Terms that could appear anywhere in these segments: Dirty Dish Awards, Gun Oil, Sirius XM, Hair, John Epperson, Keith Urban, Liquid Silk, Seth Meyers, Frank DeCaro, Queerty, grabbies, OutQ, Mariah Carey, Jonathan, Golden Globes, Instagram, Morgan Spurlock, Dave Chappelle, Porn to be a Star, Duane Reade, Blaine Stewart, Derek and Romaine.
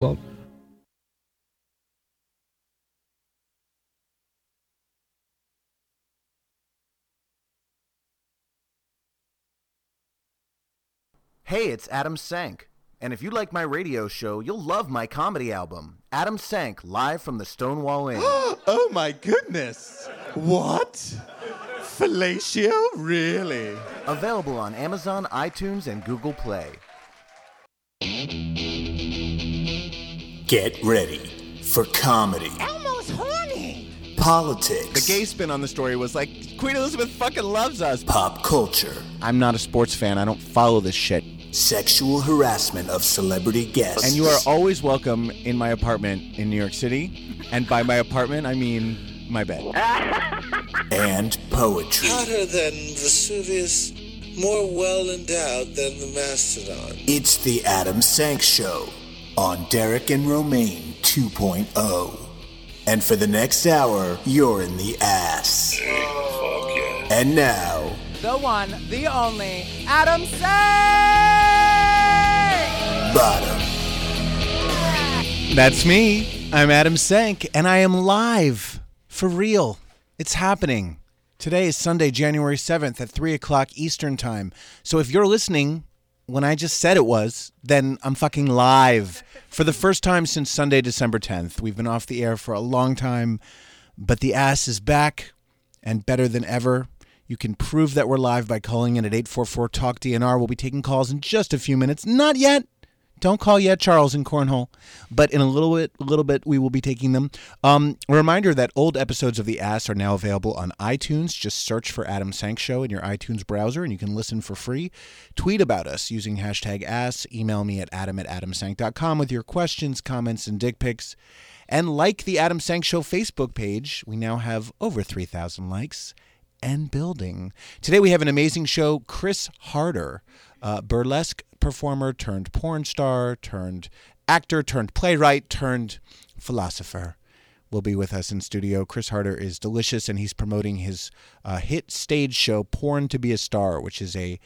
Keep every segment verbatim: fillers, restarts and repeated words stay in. well. Hey, it's Adam Sank, and if you like my radio show, you'll love my comedy album, Adam Sank, live from the Stonewall Inn. Oh my goodness! What? Fellatio? Really? Available on Amazon, iTunes, and Google Play. Get ready for comedy. Elmo's horny! Politics. The gay spin on the story was like, Queen Elizabeth fucking loves us. Pop culture. I'm not a sports fan, I don't follow this shit. Sexual harassment of celebrity guests. And you are always welcome in my apartment in New York City. And by my apartment, I mean my bed. And poetry. Hotter than Vesuvius, more well endowed than the Mastodon. It's the Adam Sank Show on Derek and Romaine two point oh. And for the next hour, you're in the ass. Oh, fuck yeah. And now, the one, the only, Adam Sank! Bottom. That's me. I'm Adam Sank, and I am live. For real. It's happening. Today is Sunday, January seventh at three o'clock Eastern Time. So if you're listening when I just said it was, then I'm fucking live. For the first time since Sunday, December tenth. We've been off the air for a long time, but the ass is back and better than ever. You can prove that we're live by calling in at eight four four talk D N R. We'll be taking calls in just a few minutes. Not yet. Don't call yet, Charles in Cornhole. But in a little bit, little bit, we will be taking them. Um, a reminder that old episodes of The Ass are now available on iTunes. Just search for Adam Sank Show in your iTunes browser, and you can listen for free. Tweet about us using hashtag ass. Email me at adam at adam sank dot com with your questions, comments, and dick pics. And like the Adam Sank Show Facebook page. We now have over three thousand likes. And building. Today we have an amazing show. Chris Harder, uh, burlesque performer turned porn star, turned actor, turned playwright, turned philosopher, will be with us in studio. Chris Harder is delicious, and he's promoting his uh, hit stage show, Porn to be a Star, which is a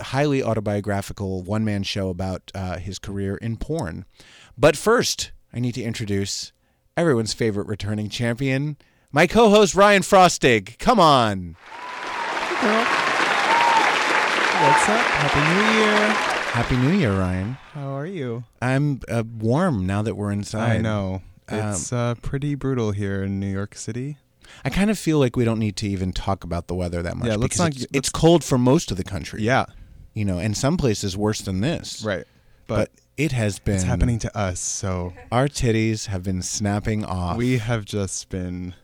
highly autobiographical one-man show about uh, his career in porn. But first, I need to introduce everyone's favorite returning champion, my co-host, Ryan Frostig. Come on. Hey, girl. What's up? Happy New Year. Happy New Year, Ryan. How are you? I'm uh, warm now that we're inside. I know. Um, it's uh, pretty brutal here in New York City. I kind of feel like we don't need to even talk about the weather that much. Yeah, let's because not, it's, let's, it's cold for most of the country. Yeah. You know, and some places worse than this. Right. But, but it has been. It's happening to us, so. Our titties have been snapping off. We have just been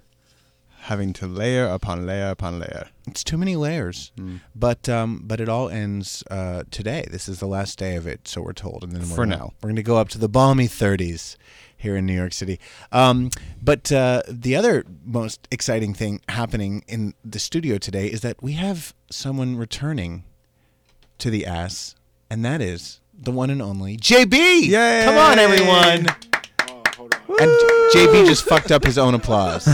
having to layer upon layer upon layer. It's too many layers. Mm. But um, but it all ends uh, today. This is the last day of it, so we're told. And then we're For gonna, now. We're going to go up to the balmy thirties here in New York City. Um, but uh, the other most exciting thing happening in the studio today is that we have someone returning to the ass, and that is the one and only J B. Yay! Come on, everyone. Oh, hold on. And J B just fucked up his own applause.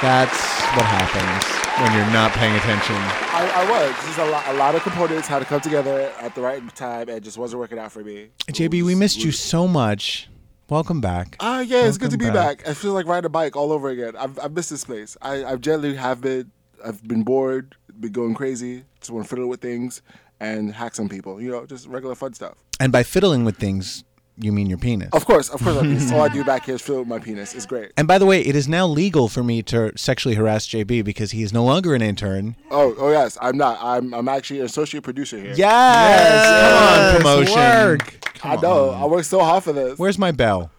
That's what happens when you're not paying attention. I, I was. This is a lot, a lot of components had to come together at the right time, and it just wasn't working out for me. J B, we missed you so much. Welcome back. Ah, uh, yeah, Welcome it's good to be back. back. I feel like riding a bike all over again. I've, I've missed this place. I, I generally have been. I've been bored, been going crazy, just want to fiddle with things and hack some people. You know, just regular fun stuff. And by fiddling with things, you mean your penis? Of course, of course. That's all I do back here is fill with my penis. It's great. And by the way, it is now legal for me to sexually harass J B because he is no longer an intern. Oh, oh yes, I'm not. I'm, I'm actually an associate producer here. Yes, yes. Come on, promotion. Work. Come I on. know. I work so hard for this. Where's my bell?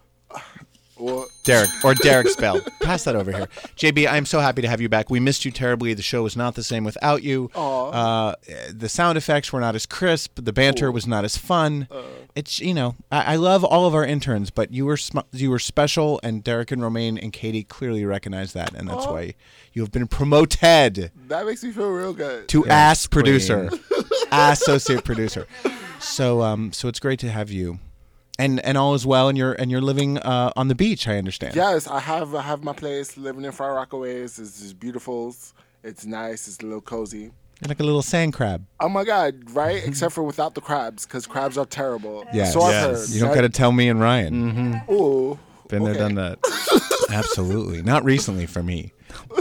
Well. Derek or Derek's bell. Pass that over here. J B, I'm so happy to have you back. We missed you terribly. The show was not the same without you. Uh, the sound effects were not as crisp. The banter Ooh. was not as fun. Uh. It's you know I, I love all of our interns, but you were sm- you were special, and Derek and Romaine and Katie clearly recognize that, and that's Aww. why you have been promoted. That makes me feel real good. To yes, ass queen. producer, associate producer. So um so it's great to have you. And and all is well, and you're and you're living uh, on the beach, I understand. Yes, I have I have my place living in Far Rockaways. It's just beautiful. It's nice. It's a little cozy. Like a little sand crab. Oh my God, right? Except for without the crabs, because crabs are terrible. Yeah. So I've heard. You don't got to tell me and Ryan. Mm-hmm. Ooh. Been okay. there, done that. Absolutely. Not recently for me.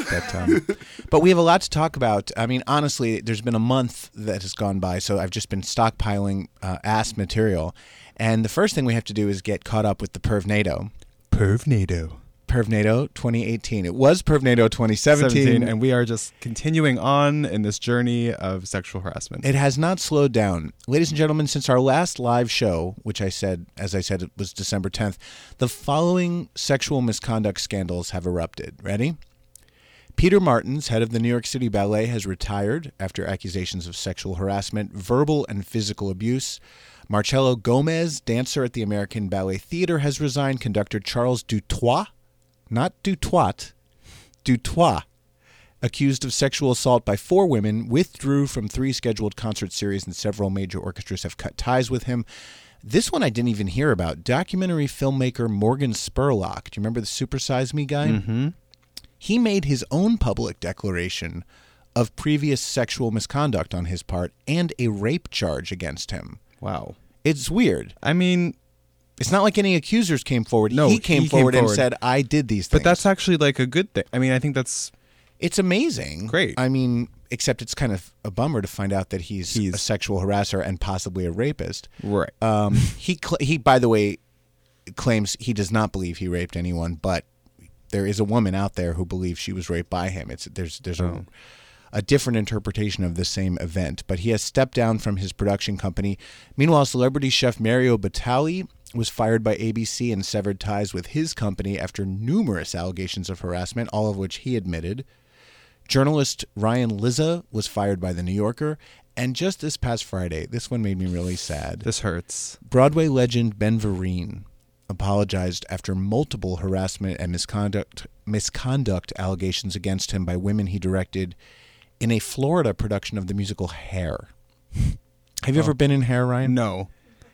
That time. But we have a lot to talk about. I mean, honestly, there's been a month that has gone by, so I've just been stockpiling uh, ass material. And the first thing we have to do is get caught up with the Pervnado. Pervnado. Pervnado twenty eighteen. It was Pervnado twenty seventeen. And we are just continuing on in this journey of sexual harassment. It has not slowed down. Ladies and gentlemen, since our last live show, which I said, as I said, it was December tenth, the following sexual misconduct scandals have erupted. Ready? Peter Martins, head of the New York City Ballet, has retired after accusations of sexual harassment, verbal and physical abuse. Marcello Gomez, dancer at the American Ballet Theater, has resigned. Conductor Charles Dutoit, not Dutoit, Dutoit, accused of sexual assault by four women, withdrew from three scheduled concert series, and several major orchestras have cut ties with him. This one I didn't even hear about. Documentary filmmaker Morgan Spurlock. Do you remember the Super Size Me guy? Mm-hmm. He made his own public declaration of previous sexual misconduct on his part and a rape charge against him. Wow. It's weird. I mean, it's not like any accusers came forward. No, he came, he forward, came forward and said, I did these things. But that's actually like a good thing. I mean, I think that's... It's amazing. Great. I mean, except it's kind of a bummer to find out that he's, he's... a sexual harasser and possibly a rapist. Right. Um, he, cl- he, by the way, claims he does not believe he raped anyone, but... There is a woman out there who believes she was raped by him. It's there's there's oh. a, a different interpretation of the same event. But he has stepped down from his production company. Meanwhile, celebrity chef Mario Batali was fired by A B C and severed ties with his company after numerous allegations of harassment, all of which he admitted. Journalist Ryan Lizza was fired by The New Yorker. And just this past Friday, this one made me really sad. This hurts. Broadway legend Ben Vereen apologized after multiple harassment and misconduct misconduct allegations against him by women he directed in a Florida production of the musical Hair. Have you oh. ever been in Hair, Ryan? No.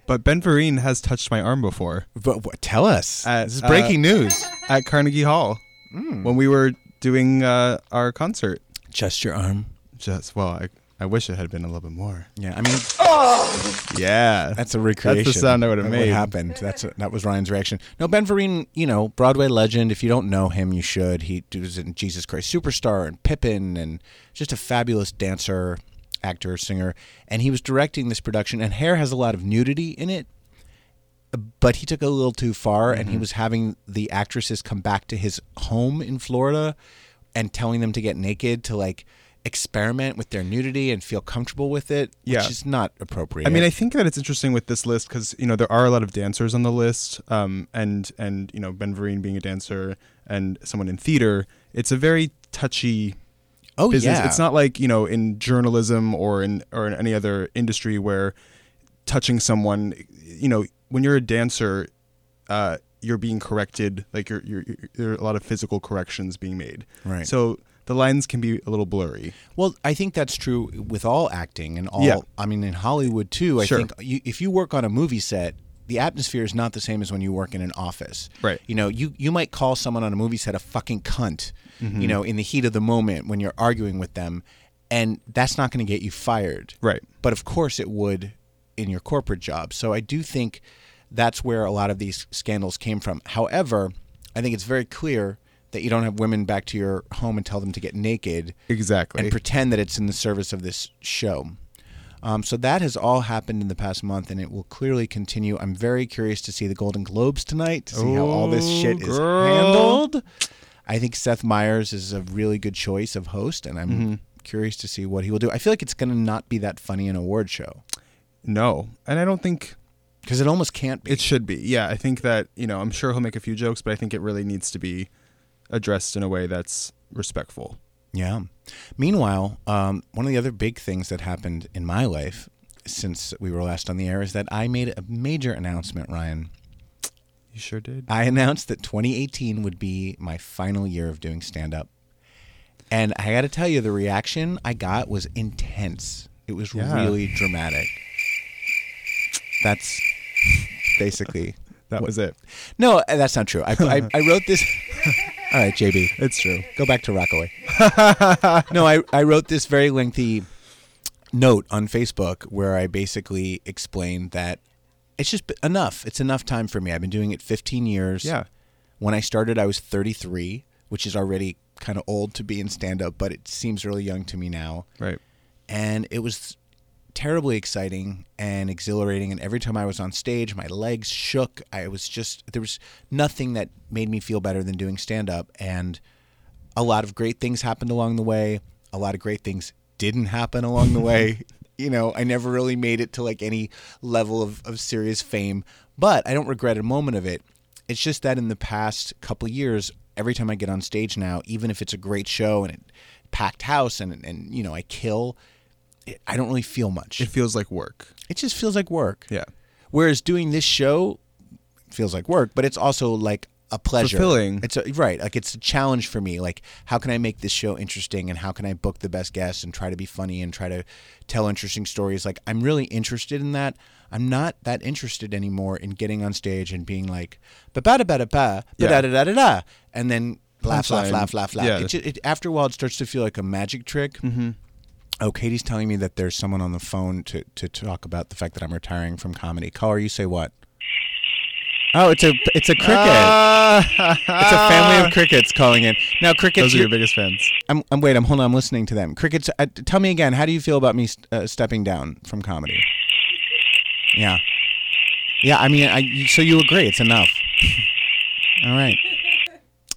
But Ben Vereen has touched my arm before. But what, tell us. At, this is breaking uh, news. At Carnegie Hall mm. when we were doing uh, our concert. Just your arm? Just, well, I... I wish it had been a little bit more. Yeah, I mean... Oh! Yeah. That's a recreation. That's the sound I would have made. What happened. That's a, that was Ryan's reaction. No, Ben Vereen, you know, Broadway legend. If you don't know him, you should. He was in Jesus Christ Superstar and Pippin and just a fabulous dancer, actor, singer. And he was directing this production. And Hair has a lot of nudity in it. But he took it a little too far. Mm-hmm. And he was having the actresses come back to his home in Florida and telling them to get naked to, like... experiment with their nudity and feel comfortable with it, which yeah. is not appropriate. I mean, I think that it's interesting with this list because, you know, there are a lot of dancers on the list, um, and, and you know, Ben Vereen being a dancer and someone in theater, it's a very touchy oh, business. Yeah. It's not like, you know, in journalism or in or in any other industry where touching someone, you know, when you're a dancer, uh, you're being corrected, like you're, you're, you're, there are a lot of physical corrections being made. Right. So... the lines can be a little blurry. Well, I think that's true with all acting and all. Yeah. I mean, in Hollywood, too, I sure. think you, if you work on a movie set, the atmosphere is not the same as when you work in an office. Right. You know, you, you might call someone on a movie set a fucking cunt, mm-hmm. you know, in the heat of the moment when you're arguing with them. And that's not going to get you fired. Right. But of course it would in your corporate job. So I do think that's where a lot of these scandals came from. However, I think it's very clear that you don't have women back to your home and tell them to get naked. Exactly. And pretend that it's in the service of this show. Um, so that has all happened in the past month, and it will clearly continue. I'm very curious to see the Golden Globes tonight, to see oh, how all this shit girl. is handled. I think Seth Meyers is a really good choice of host, and I'm mm-hmm. curious to see what he will do. I feel like it's going to not be that funny an award show. No. And I don't think... because it almost can't be. It should be. Yeah, I think that, you know, I'm sure he'll make a few jokes, but I think it really needs to be addressed in a way that's respectful. Yeah. Meanwhile, um, one of the other big things that happened in my life since we were last on the air is that I made a major announcement, Ryan. You sure did. I announced that twenty eighteen would be my final year of doing stand-up. And I got to tell you, the reaction I got was intense. It was yeah. really dramatic. That's basically... that what? was it. No, that's not true. I, I, I wrote this... All right, J B. It's true. Go back to Rockaway. No, I, I wrote this very lengthy note on Facebook where I basically explained that it's just enough. It's enough time for me. I've been doing it fifteen years. Yeah. When I started, I was thirty-three, which is already kind of old to be in stand-up, but it seems really young to me now. Right. And it was terribly exciting and exhilarating. And every time I was on stage, my legs shook. I was just, there was nothing that made me feel better than doing stand-up. And a lot of great things happened along the way. A lot of great things didn't happen along the way. You know, I never really made it to like any level of, of serious fame, but I don't regret a moment of it. It's just that in the past couple of years, every time I get on stage now, even if it's a great show and it packed house and, and you know, I kill, it, I don't really feel much. It feels like work. It just feels like work. Yeah. Whereas doing this show feels like work, but it's also like a pleasure. Fulfilling. It's a, right. Like it's a challenge for me. Like how can I make this show interesting and how can I book the best guests and try to be funny and try to tell interesting stories? Like I'm really interested in that. I'm not that interested anymore in getting on stage and being like, ba ba da ba da ba, ba da da da da da, and then laugh, laugh, laugh, laugh, laugh. Yeah. It, it, after a while, it starts to feel like a magic trick. Mm-hmm. Oh, Katie's telling me that there's someone on the phone to, to talk about the fact that I'm retiring from comedy. Caller, you say what? Oh, it's a it's a cricket. Uh, it's a family of crickets calling in. Now, crickets. Those are your biggest fans. I'm, I'm wait. I'm hold on. I'm listening to them. Crickets. Uh, tell me again. How do you feel about me uh, stepping down from comedy? Yeah, yeah. I mean, I so you agree? It's enough. All right.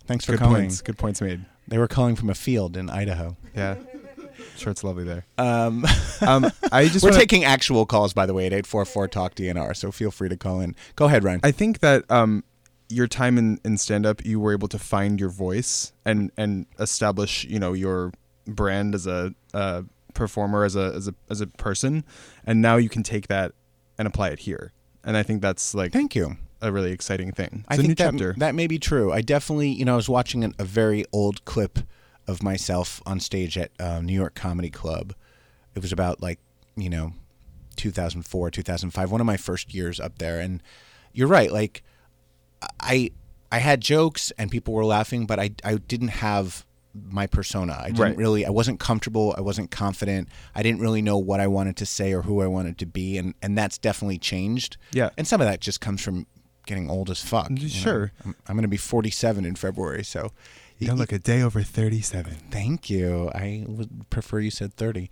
Thanks for Good calling. Points. Good points made. They were calling from a field in Idaho. Yeah. Sure, it's lovely there. Um, um, I just We're wanna... taking actual calls, by the way, at eight four four talk D N R, so feel free to call in. Go ahead, Ryan. I think that um, your time in, in stand-up, you were able to find your voice and, and establish, you know, your brand as a uh, performer, as a, as a as a person, and now you can take that and apply it here. And I think that's like... Thank you. A really exciting thing. It's I a think new that, chapter. That may be true. I definitely, you know, I was watching an, a very old clip of myself on stage at uh, New York Comedy Club. It was about like, you know, two thousand four, two thousand five, one of my first years up there. And you're right, like I I had jokes and people were laughing, but I, I didn't have my persona. I didn't right. really, I wasn't comfortable, I wasn't confident. I didn't really know what I wanted to say or who I wanted to be. And, and that's definitely changed. Yeah. And some of that just comes from getting old as fuck. Sure. I'm, I'm going to be forty-seven in February, so... You don't look a day over thirty-seven. Thank you. I would prefer you said thirty.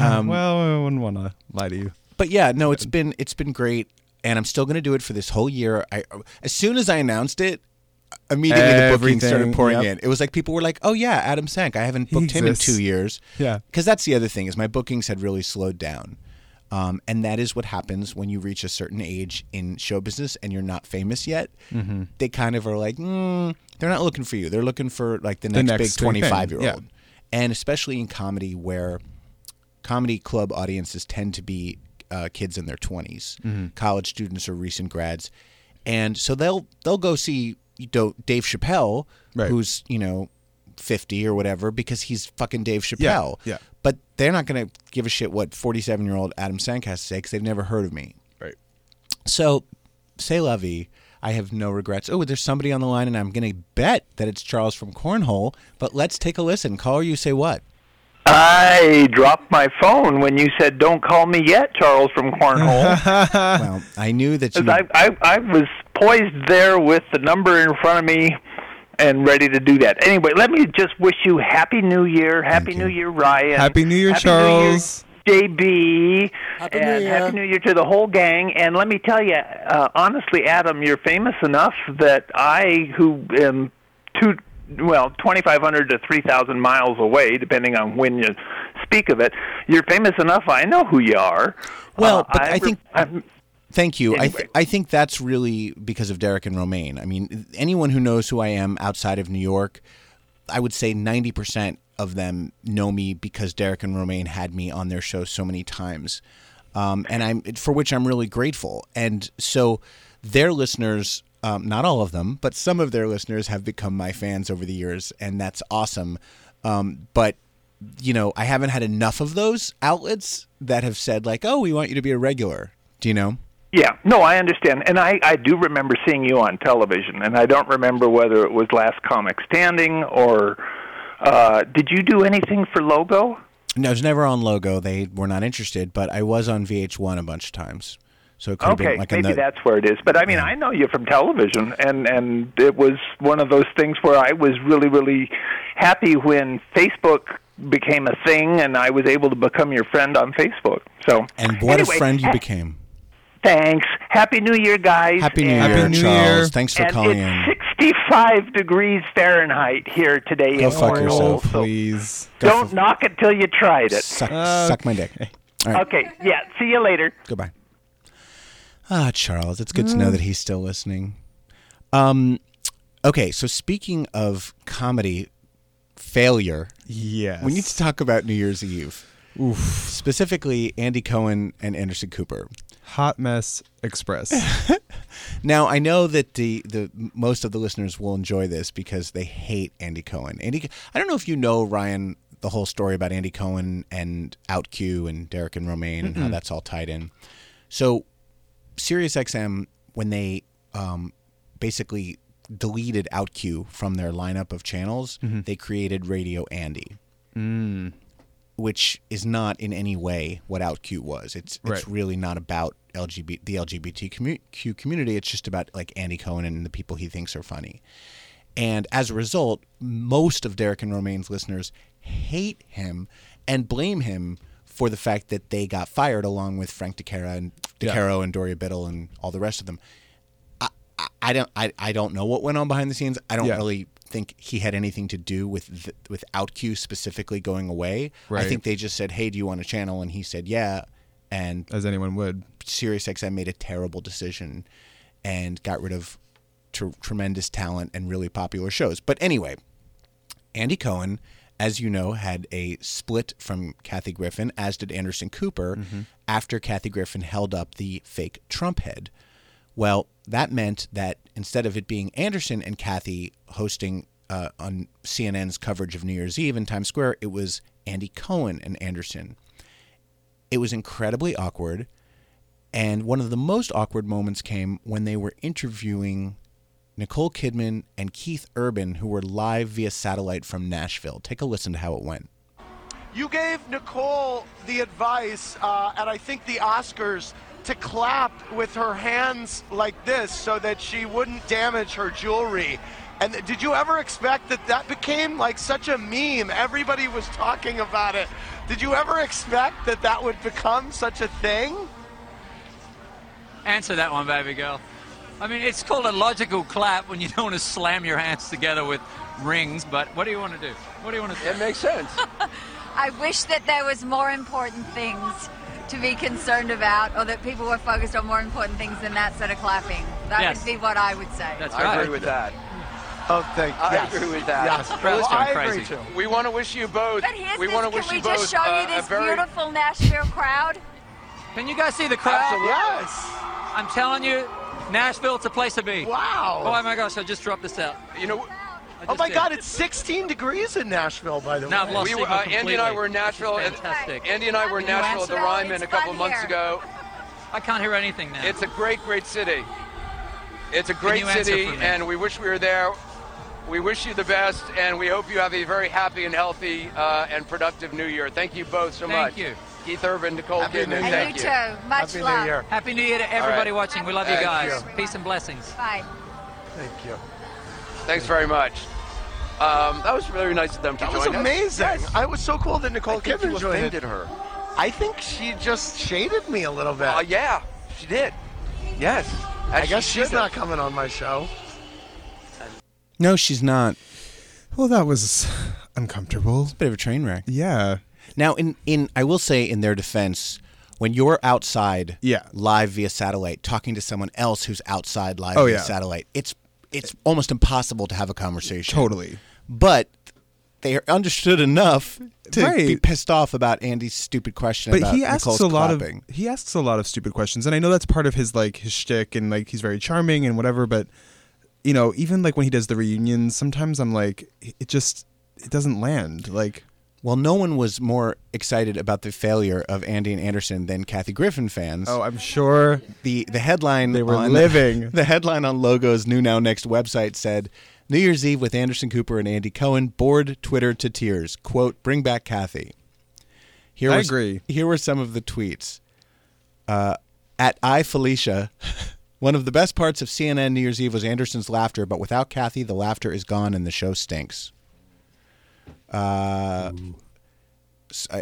Um, well, I wouldn't want to lie to you. But yeah, no, it's been it's been great, and I'm still going to do it for this whole year. I as soon as I announced it, immediately Everything, the bookings started pouring yep. in. It was like people were like, "Oh yeah, Adam Sank. I haven't booked him in two years." Yeah, because that's the other thing is my bookings had really slowed down, um, and that is what happens when you reach a certain age in show business and you're not famous yet. Mm-hmm. They kind of are like. Mm, They're not looking for you. They're looking for like the next, the next big twenty-five-year-old. Yeah. And especially in comedy where comedy club audiences tend to be uh, kids in their twenties, mm-hmm. college students or recent grads. And so they'll they'll go see you know, Dave Chappelle, right. who's, you know, fifty or whatever, because he's fucking Dave Chappelle. Yeah. Yeah. But they're not going to give a shit what forty-seven-year-old Adam Sank has to say because they've never heard of me. Right. So, c'est la vie. I have no regrets. Oh, there's somebody on the line, and I'm going to bet that it's Charles from Cornhole, but let's take a listen. Caller, you say what? I dropped my phone when you said, don't call me yet, Charles from Cornhole. Well, I knew that you... I, I, I was poised there with the number in front of me and ready to do that. Anyway, let me just wish you Happy New Year. Happy New Year, Ryan. Happy New Year, Happy Charles. New Year. J B, Happy and New Happy New Year to the whole gang. And let me tell you, uh, honestly, Adam, you're famous enough that I, who am two, well, twenty-five hundred to three thousand miles away, depending on when you speak of it, you're famous enough. I know who you are. Well, uh, but I, I think. I'm, Thank you. Anyway. I th- I think that's really because of Derek and Romaine. I mean, anyone who knows who I am outside of New York, I would say ninety percent. Of them know me because Derek and Romaine had me on their show so many times, um, and I'm for which I'm really grateful. And so their listeners, um, not all of them, but some of their listeners have become my fans over the years, and that's awesome. Um, but you know, I haven't had enough of those outlets that have said like, "Oh, we want you to be a regular." Do you know? Yeah, no, I understand. And I, I do remember seeing you on television, and I don't remember whether it was Last Comic Standing or. Uh, did you do anything for Logo? No, I was never on Logo. They were not interested, but I was on V H one a bunch of times. So it could okay, like maybe the, that's where it is. But I mean, yeah. I know you from television, and, and it was one of those things where I was really, really happy when Facebook became a thing, and I was able to become your friend on Facebook. So and what anyway, a friend you ha- became. Thanks. Happy New Year, guys. Happy New and, Year, Happy New Charles. Year. Thanks for and calling in. sixty-five degrees Fahrenheit here today Go in fuck Cornwall. Yourself, so please. Go don't f- knock it till you tried it. Suck, uh, suck my dick. All right. Okay. Yeah. See you later. Goodbye. Ah, Charles, it's good mm. to know that he's still listening. Um, okay, so speaking of comedy failure, yes, we need to talk about New Year's Eve. Oof. Specifically, Andy Cohen and Anderson Cooper. Hot Mess Express. Now, I know that the, the most of the listeners will enjoy this because they hate Andy Cohen. Andy, I don't know if you know, Ryan, the whole story about Andy Cohen and OutQ and Derek and Romaine mm-hmm. and how that's all tied in. So Sirius X M, when they um, basically deleted OutQ from their lineup of channels, mm-hmm. they created Radio Andy, mm. which is not in any way what OutQ was. It's right. it's really not about L G B T, the L G B T Q community. It's just about like Andy Cohen and the people he thinks are funny. And as a result, most of Derek and Romaine's listeners hate him and blame him for the fact that they got fired along with Frank DeCaro and DeCaro yeah. and Doria Biddle and all the rest of them. I, I, I don't I, I don't know what went on behind the scenes. I don't yeah. really think he had anything to do with the, with OutQ specifically going away. Right. I think they just said, "Hey, do you want a channel?" And he said, "Yeah." And as anyone would, SiriusXM made a terrible decision and got rid of t- tremendous talent and really popular shows. But anyway, Andy Cohen, as you know, had a split from Kathy Griffin, as did Anderson Cooper, mm-hmm. after Kathy Griffin held up the fake Trump head. Well, that meant that instead of it being Anderson and Kathy hosting uh, on C N N's coverage of New Year's Eve in Times Square, it was Andy Cohen and Anderson. It was incredibly awkward, and one of the most awkward moments came when they were interviewing Nicole Kidman and Keith Urban, who were live via satellite from Nashville. Take a listen to how it went. You gave Nicole the advice uh, at, I think, the Oscars to clap with her hands like this so that she wouldn't damage her jewelry. And th- did you ever expect that that became like such a meme? Everybody was talking about it. Did you ever expect that that would become such a thing? Answer that one, baby girl. I mean, it's called a logical clap when you don't want to slam your hands together with rings, but what do you want to do? What do you want to do? It makes sense. I wish that there was more important things to be concerned about, or that people were focused on more important things than that sort of clapping. That yes. would be what I would say. That's right. I agree with that. Oh, thank you. I yes. agree with that. Yes. Yes. Well, well, I agree, too. We want to wish you both... But here's we this. Want to wish Can you we both just show uh, you this very... beautiful Nashville crowd? Can you guys see the crowd? Absolutely. Yes. I'm telling you... Nashville, it's a place to be. Wow. Oh, my gosh, I just dropped this out. You know, oh, my did. God, it's sixteen degrees in Nashville, by the way. Now I've lost we were, uh, Andy and I were in Nashville. Fantastic. Andy and I were in Nashville at the Ryman a couple here. months ago. I can't hear anything now. It's a great, great city. It's a great city, and we wish we were there. We wish you the best, and we hope you have a very happy and healthy uh, and productive New Year. Thank you both so Thank much. Thank you. Keith Urban, Nicole Kidman, thank you. And you too. Much Happy love. New Year. Happy New Year to everybody right. watching. We love thank you guys. You. Peace and blessings. Bye. Thank you. Thanks very much. Um, that was really nice of them to that join us. That was amazing. Yes. I was so cool that Nicole Kidman joined it. Her. I think she just shaded me a little bit. Uh, yeah, she did. Yes. As I guess she she's not coming on my show. No, she's not. Well, that was uncomfortable. It's a bit of a train wreck. Yeah. Now, in, in I will say in their defense, when you're outside yeah. live via satellite, talking to someone else who's outside live oh, via yeah. satellite, it's it's almost impossible to have a conversation. Totally. But they are understood enough to right. be pissed off about Andy's stupid question but about he asks Nicole's a lot clapping. Of, he asks a lot of stupid questions, and I know that's part of his like his shtick, and like he's very charming and whatever, but you know, even like when he does the reunions, sometimes I'm like, it just it doesn't land. Like Well, no one was more excited about the failure of Andy and Anderson than Kathy Griffin fans. Oh, I'm sure. The the headline they were on, living. The headline on Logo's New Now Next website said, "New Year's Eve with Anderson Cooper and Andy Cohen bored Twitter to tears." Quote, "Bring back Kathy." Here I were, agree. Here were some of the tweets. Uh, at iFelicia, one of the best parts of C N N New Year's Eve was Anderson's laughter, but without Kathy, the laughter is gone and the show stinks. Uh,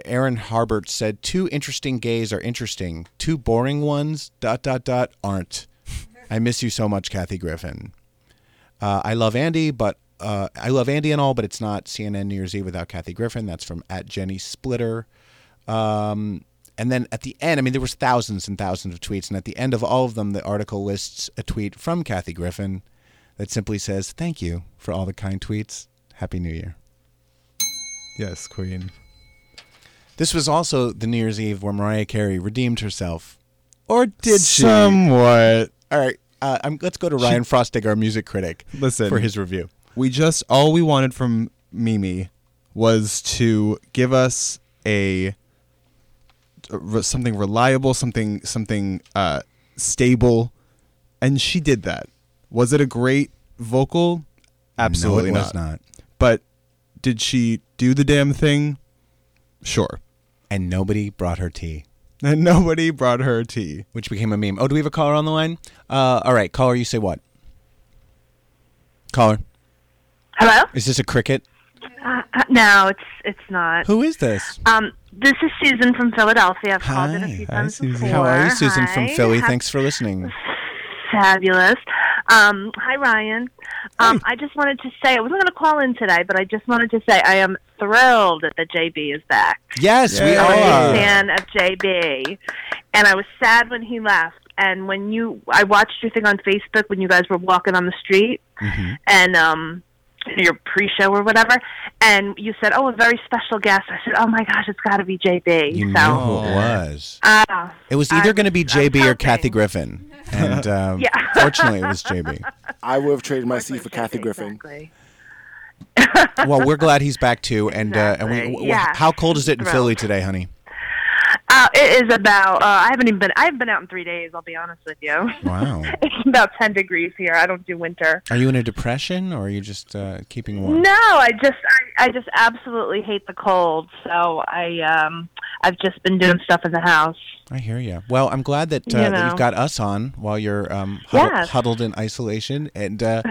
Aaron Harbert said, two interesting gays are interesting. Two boring ones, dot, dot, dot, aren't. I miss you so much, Kathy Griffin. Uh, I love Andy, but uh, I love Andy and all, but it's not C N N New Year's Eve without Kathy Griffin. That's from at Jenny Splitter. Um, and then at the end, I mean, there was thousands and thousands of tweets. And at the end of all of them, the article lists a tweet from Kathy Griffin that simply says, thank you for all the kind tweets. Happy New Year. Yes, Queen. This was also the New Year's Eve where Mariah Carey redeemed herself. Or did she? Somewhat. All right. Uh, I'm, let's go to Ryan she, Frostig, our music critic, listen, for his review. We just, all we wanted from Mimi was to give us a, a something reliable, something something uh, stable, and she did that. Was it a great vocal? Absolutely no, it was not. not. But did she do the damn thing? Sure. And nobody brought her tea. And nobody brought her tea. Which became a meme. Oh, do we have a caller on the line? Uh, all right, caller, you say what? Caller. Hello? Is this a cricket? Uh, no, it's it's not. Who is this? Um, This is Susan from Philadelphia. I've called in a few times before. Hi, Susan. How are you, Susan from Philly? Hi. Thanks for listening. Fabulous. Um, hi, Ryan. Um, I just wanted to say, I wasn't going to call in today, but I just wanted to say I am thrilled that J B is back. Yes, we are. I'm a fan of J B. And I was sad when he left. And when you, I watched your thing on Facebook when you guys were walking on the street mm-hmm. and um, your pre-show or whatever. And you said, oh, a very special guest. I said, oh my gosh, it's got to be J B. You so, knew who it was. Uh, it was either going to be J B or Kathy Griffin. And um, yeah. fortunately, it was J B. I would have traded my seat for Kathy Griffin. Exactly. Well, we're glad he's back too. And exactly. uh, and we, we, yeah. how cold is it in Thrilled. Philly today, honey? Uh, it is about. Uh, I haven't even been. I haven't been out in three days. I'll be honest with you. Wow. It's about ten degrees here. I don't do winter. Are you in a depression, or are you just uh, keeping warm? No, I just. I, I just absolutely hate the cold. So I. Um, I've just been doing stuff in the house. I hear you. Well, I'm glad that, uh, you know. that you've got us on while you're um, huddle, yes. huddled in isolation. And uh,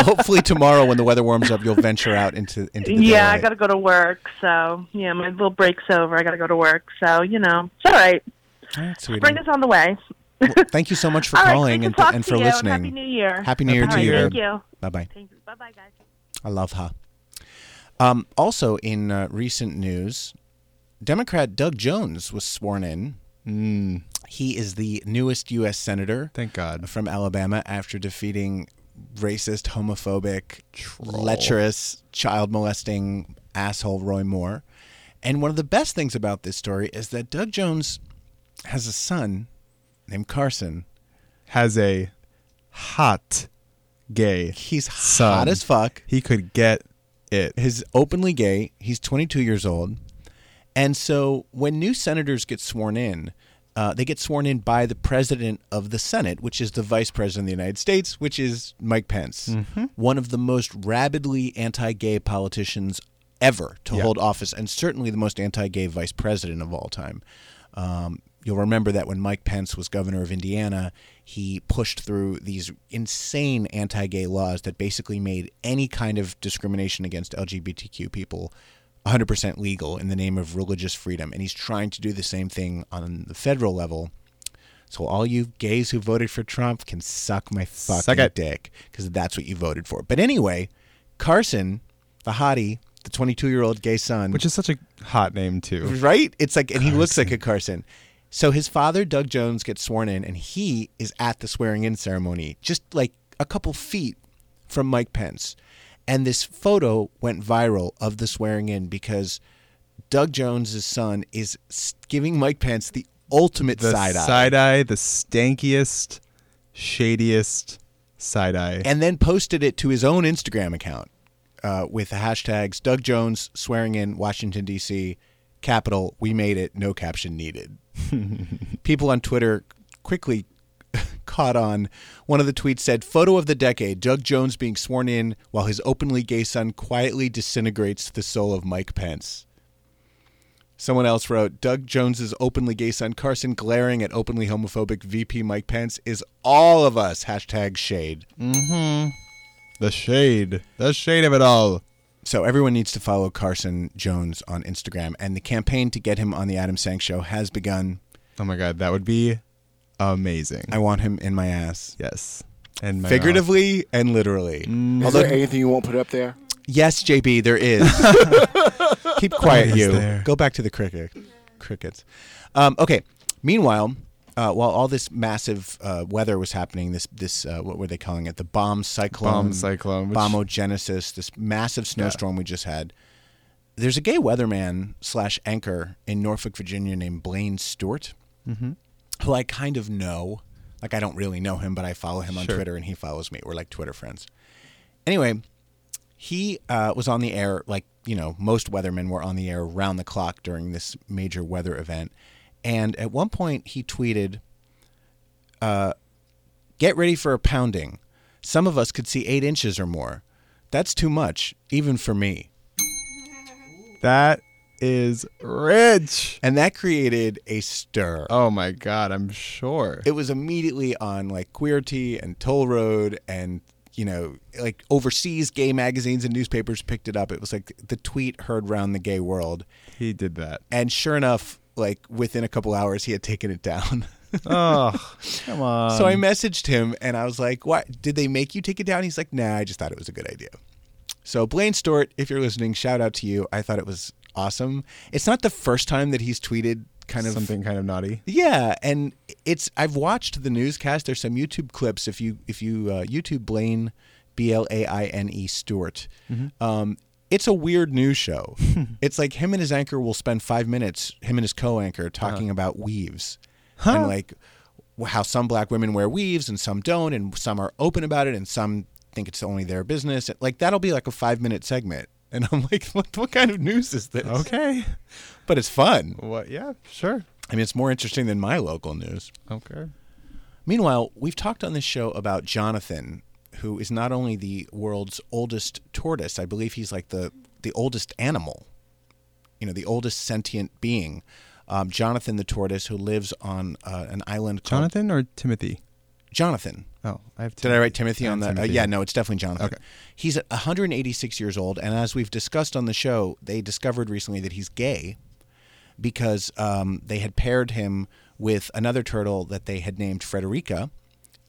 hopefully tomorrow when the weather warms up, you'll venture out into, into the Yeah, daylight. I got to go to work. So, yeah, my little break's over. I got to go to work. So, you know, it's all right. All right, sweetie. Spring is on the way. Well, thank you so much for calling right, and, and, and for listening. And Happy New Year. Happy New Year to you. Thank you. Bye-bye. Thank you. Bye-bye, guys. I love her. Um, also, in uh, recent news, Democrat Doug Jones was sworn in. Mm. He is the newest U S senator. Thank God. From Alabama after defeating racist, homophobic, Troll. lecherous, child molesting asshole Roy Moore. And one of the best things about this story is that Doug Jones has a son named Carson. Has a hot gay He's son. hot as fuck. He could get it. He's openly gay. He's twenty-two years old. And so when new senators get sworn in, uh, they get sworn in by the president of the Senate, which is the vice president of the United States, which is Mike Pence, mm-hmm. one of the most rabidly anti-gay politicians ever to yeah. hold office, and certainly the most anti-gay vice president of all time. Um, you'll remember that when Mike Pence was governor of Indiana, he pushed through these insane anti-gay laws that basically made any kind of discrimination against L G B T Q people one hundred percent legal in the name of religious freedom. And he's trying to do the same thing on the federal level. So all you gays who voted for Trump can suck my fucking suck dick, because that's what you voted for. But anyway, Carson, the hottie, the twenty-two-year-old gay son. Which is such a hot name, too. Right? It's like, and Carson. He looks like a Carson. So his father, Doug Jones, gets sworn in, and he is at the swearing-in ceremony, just like a couple feet from Mike Pence. And this photo went viral of the swearing in because Doug Jones' son is giving Mike Pence the ultimate the side eye. Side eye, the stankiest, shadiest side eye. And then posted it to his own Instagram account uh, with the hashtags Doug Jones swearing in Washington, D C, capital, we made it, no caption needed. People on Twitter quickly caught on. One of the tweets said, photo of the decade, Doug Jones being sworn in while his openly gay son quietly disintegrates the soul of Mike Pence. Someone else wrote, Doug Jones's openly gay son Carson glaring at openly homophobic V P Mike Pence is all of us. Hashtag shade. Mm-hmm. The shade. The shade of it all. So everyone needs to follow Carson Jones on Instagram, and the campaign to get him on the Adam Sank Show has begun. Oh my God, that would be amazing. I want him in my ass. Yes. And my figuratively mouth. And literally. Mm. Is Although, there anything you won't put up there? Yes, J B, there is. Keep quiet, you. There. Go back to the cricket. crickets. Um, okay. Meanwhile, uh, while all this massive uh, weather was happening, this, this uh, what were they calling it? The bomb cyclone. Bomb cyclone. Bombogenesis, this massive snowstorm yeah. we just had. There's a gay weatherman slash anchor in Norfolk, Virginia named Blaine Stewart, mm-hmm. who I kind of know. Like, I don't really know him, but I follow him on sure. Twitter, and he follows me. We're like Twitter friends. Anyway, he uh, was on the air, like, you know, most weathermen were on the air round the clock during this major weather event. And at one point, he tweeted, uh, get ready for a pounding. Some of us could see eight inches or more. That's too much, even for me. That is rich. And that created a stir. Oh my God, I'm sure. It was immediately on like Queerty and Toll Road and, you know, like overseas gay magazines and newspapers picked it up. It was like the tweet heard round the gay world. He did that. And sure enough, like within a couple hours, he had taken it down. Oh, come on. So I messaged him and I was like, what? Did they make you take it down? He's like, nah, I just thought it was a good idea. So Blaine Stewart, if you're listening, shout out to you. I thought it was awesome. It's not the first time that he's tweeted kind of something kind of naughty. Yeah, and it's I've watched the newscast. There's some YouTube clips. If you if you uh, YouTube Blaine B L A I N E Stewart, mm-hmm. um, it's a weird news show. It's like him and his anchor will spend five minutes, him and his co-anchor, talking uh-huh. about weaves huh? and like how some black women wear weaves and some don't, and some are open about it, and some think it's only their business. Like that'll be like a five minute segment. And I'm like, what, what kind of news is this? Okay. But it's fun. What? Yeah, sure. I mean, it's more interesting than my local news. Okay. Meanwhile, we've talked on this show about Jonathan, who is not only the world's oldest tortoise, I believe he's like the, the oldest animal, you know, the oldest sentient being. Um, Jonathan the tortoise, who lives on uh, an island called... Jonathan or Timothy? Jonathan. Oh, I have Timothy. Did I write Timothy I on that? Uh, yeah, no, it's definitely Jonathan. Okay. He's one hundred eighty-six years old, and as we've discussed on the show, they discovered recently that he's gay because um, they had paired him with another turtle that they had named Frederica,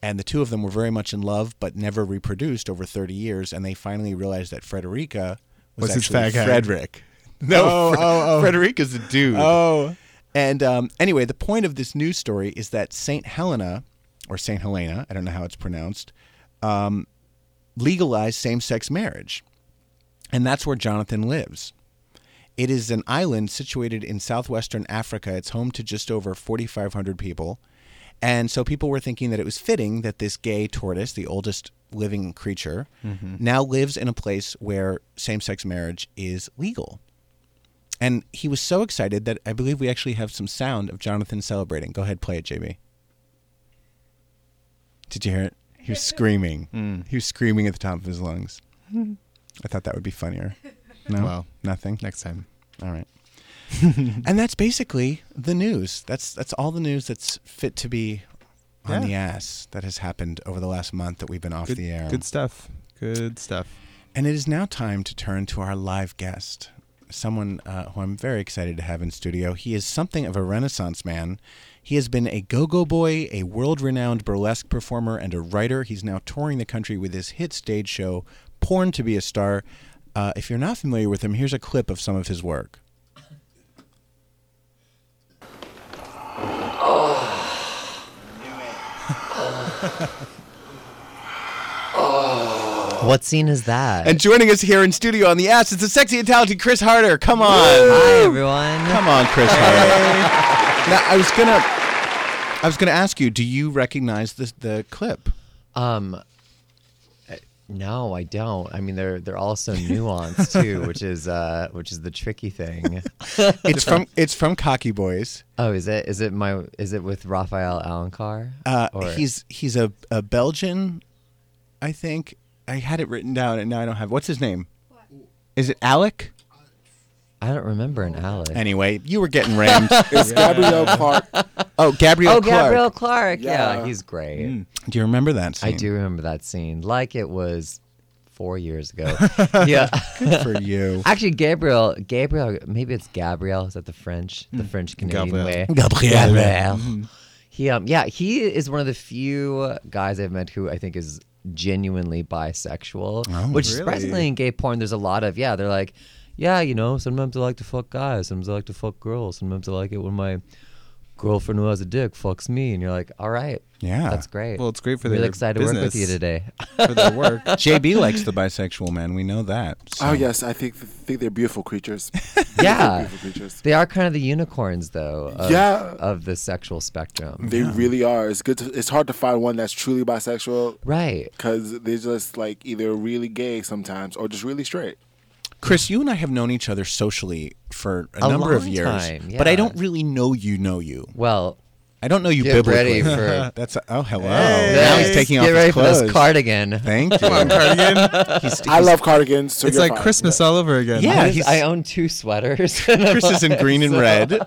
and the two of them were very much in love but never reproduced over thirty years, and they finally realized that Frederica was What's actually Frederick. No, oh, Fre- oh, oh. Frederica's a dude. Oh. And um, anyway, the point of this news story is that Saint Helena... or Saint Helena, I don't know how it's pronounced, um, legalized same-sex marriage. And that's where Jonathan lives. It is an island situated in southwestern Africa. It's home to just over forty-five hundred people. And so people were thinking that it was fitting that this gay tortoise, the oldest living creature, mm-hmm. now lives in a place where same-sex marriage is legal. And he was so excited that I believe we actually have some sound of Jonathan celebrating. Go ahead, play it, J B. Did you hear it? He was screaming. Mm. He was screaming at the top of his lungs. I thought that would be funnier. No? Well, nothing? Next time. All right. And that's basically the news. That's that's all the news that's fit to be on yeah. the ass that has happened over the last month that we've been off good, the air. Good stuff. Good stuff. And it is now time to turn to our live guest, someone uh, who I'm very excited to have in studio. He is something of a Renaissance man. He has been a go-go boy, a world-renowned burlesque performer, and a writer. He's now touring the country with his hit stage show, Porn to be a Star. Uh, if you're not familiar with him, here's a clip of some of his work. Oh. Oh. Oh. What scene is that? And joining us here in studio on The Ass is the sexy and talented Chris Harder. Come on. Hi, everyone. Come on, Chris Harder. Now, I was gonna, I was gonna ask you, do you recognize the the clip? Um, no, I don't. I mean, they're they're all so nuanced too, which is uh, which is the tricky thing. It's from it's from Cocky Boys. Oh, is it is it my is it with Raphael Alencar? Uh, or? he's he's a, a Belgian, I think. I had it written down, and now I don't have. What's his name? What? Is it Alec? I don't remember an Alex. Anyway, you were getting rammed. It's yeah. Gabrielle Clark. Oh, Gabrielle oh, Clark. Oh, Gabrielle Clark. Yeah, yeah he's great. Mm. Do you remember that scene? I do remember that scene. Like it was four years ago. Yeah. Good for you. Actually, Gabrielle, Gabrielle, maybe it's Gabrielle. Is that the French? Mm. The French Canadian Gabriel. way? Gabrielle. Gabrielle. Mm. He, um, yeah, he is one of the few guys I've met who I think is genuinely bisexual, oh, which really? is surprisingly in gay porn. There's a lot of, yeah, they're like, yeah, you know, sometimes I like to fuck guys, sometimes I like to fuck girls, sometimes I like it when my girlfriend who has a dick fucks me, and you're like, all right, yeah, that's great. Well, it's great for their really excited business, to work with you today. For their work. J B likes the bisexual men. We know that. So. Oh yes, I think think they're beautiful creatures. Yeah, beautiful creatures. They are kind of the unicorns, though. Of, yeah, of the sexual spectrum. They yeah. really are. It's good. To, it's hard to find one that's truly bisexual, right? Because they're just like either really gay sometimes or just really straight. Chris, you and I have known each other socially for a, a number of years, time, yeah. but I don't really know you know you. Well, I don't know you get biblically. Ready for that's a, oh hello. Hey. Now he's taking get off get ready his clothes. For this cardigan. Thank you. Come on, cardigan. He's, he's, I love cardigans. So it's like fine. Christmas yeah. all over again. Yeah, yeah I own two sweaters. Chris is in green and red.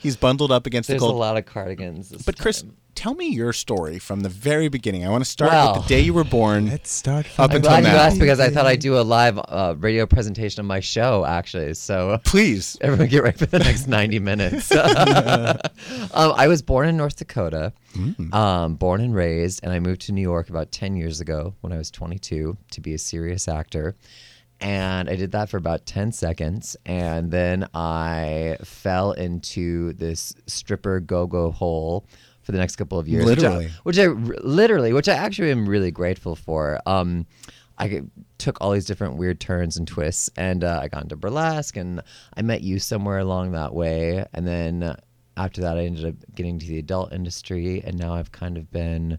He's bundled up against There's the cold. There's a lot of cardigans. This but Chris. Time. Tell me your story from the very beginning. I want to start wow. with the day you were born. Let's start up until now. I'm glad you asked because I thought I'd do a live uh, radio presentation of my show, actually. So please, everyone, get ready for the next ninety minutes. um, I was born in North Dakota, mm. um, born and raised, and I moved to New York about ten years ago when I was twenty-two to be a serious actor. And I did that for about ten seconds, and then I fell into this stripper go-go hole for the next couple of years, literally, which I, which I literally, which I actually am really grateful for. Um, I took all these different weird turns and twists, and uh, I got into burlesque, and I met you somewhere along that way, and then after that, I ended up getting to the adult industry, and now I've kind of been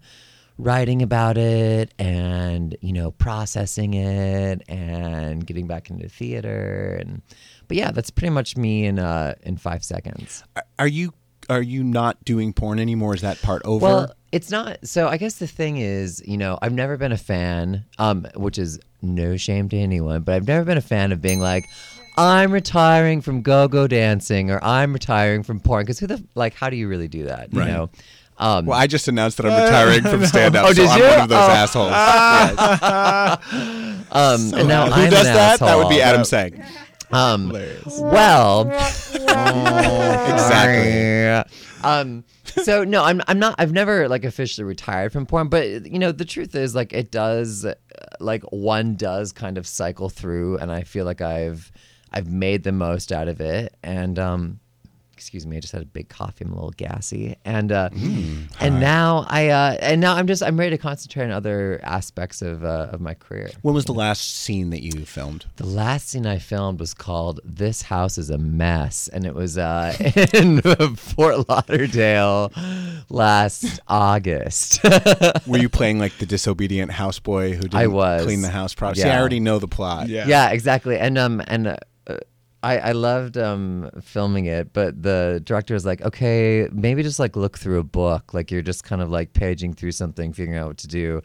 writing about it, and you know, processing it, and getting back into theater, and but yeah, that's pretty much me in uh, in five seconds. Are you? Are you not doing porn anymore? Is that part over? Well, it's not. So I guess the thing is, you know, I've never been a fan, um, which is no shame to anyone, but I've never been a fan of being like, I'm retiring from go-go dancing or I'm retiring from porn. Because who the, like, how do you really do that? You right. know? Um, well, I just announced that I'm retiring uh, from stand-up, oh, so I'm you? one of those oh. assholes. Ah. Yes. um, so and now who I'm does that? Asshole. That would be Adam Sank. Um, Hilarious. Well, exactly. Um, so no, I'm, I'm not, I've never like officially retired from porn, but you know, the truth is like, it does like one does kind of cycle through and I feel like I've, I've made the most out of it. And, um, excuse me, I just had a big coffee. I'm a little gassy. And, uh, mm, and now I, uh, and now I'm just, I'm ready to concentrate on other aspects of, uh, of my career. When was the know? last scene that you filmed? The last scene I filmed was called This House is a Mess. And it was, uh, in Fort Lauderdale last August. Were you playing like the disobedient houseboy who didn't clean the house properly? Yeah. See, I already know the plot. Yeah, yeah exactly. And, um, and, uh, I, I loved um, filming it, but the director was like, okay, maybe just like look through a book. Like you're just kind of like paging through something, figuring out what to do.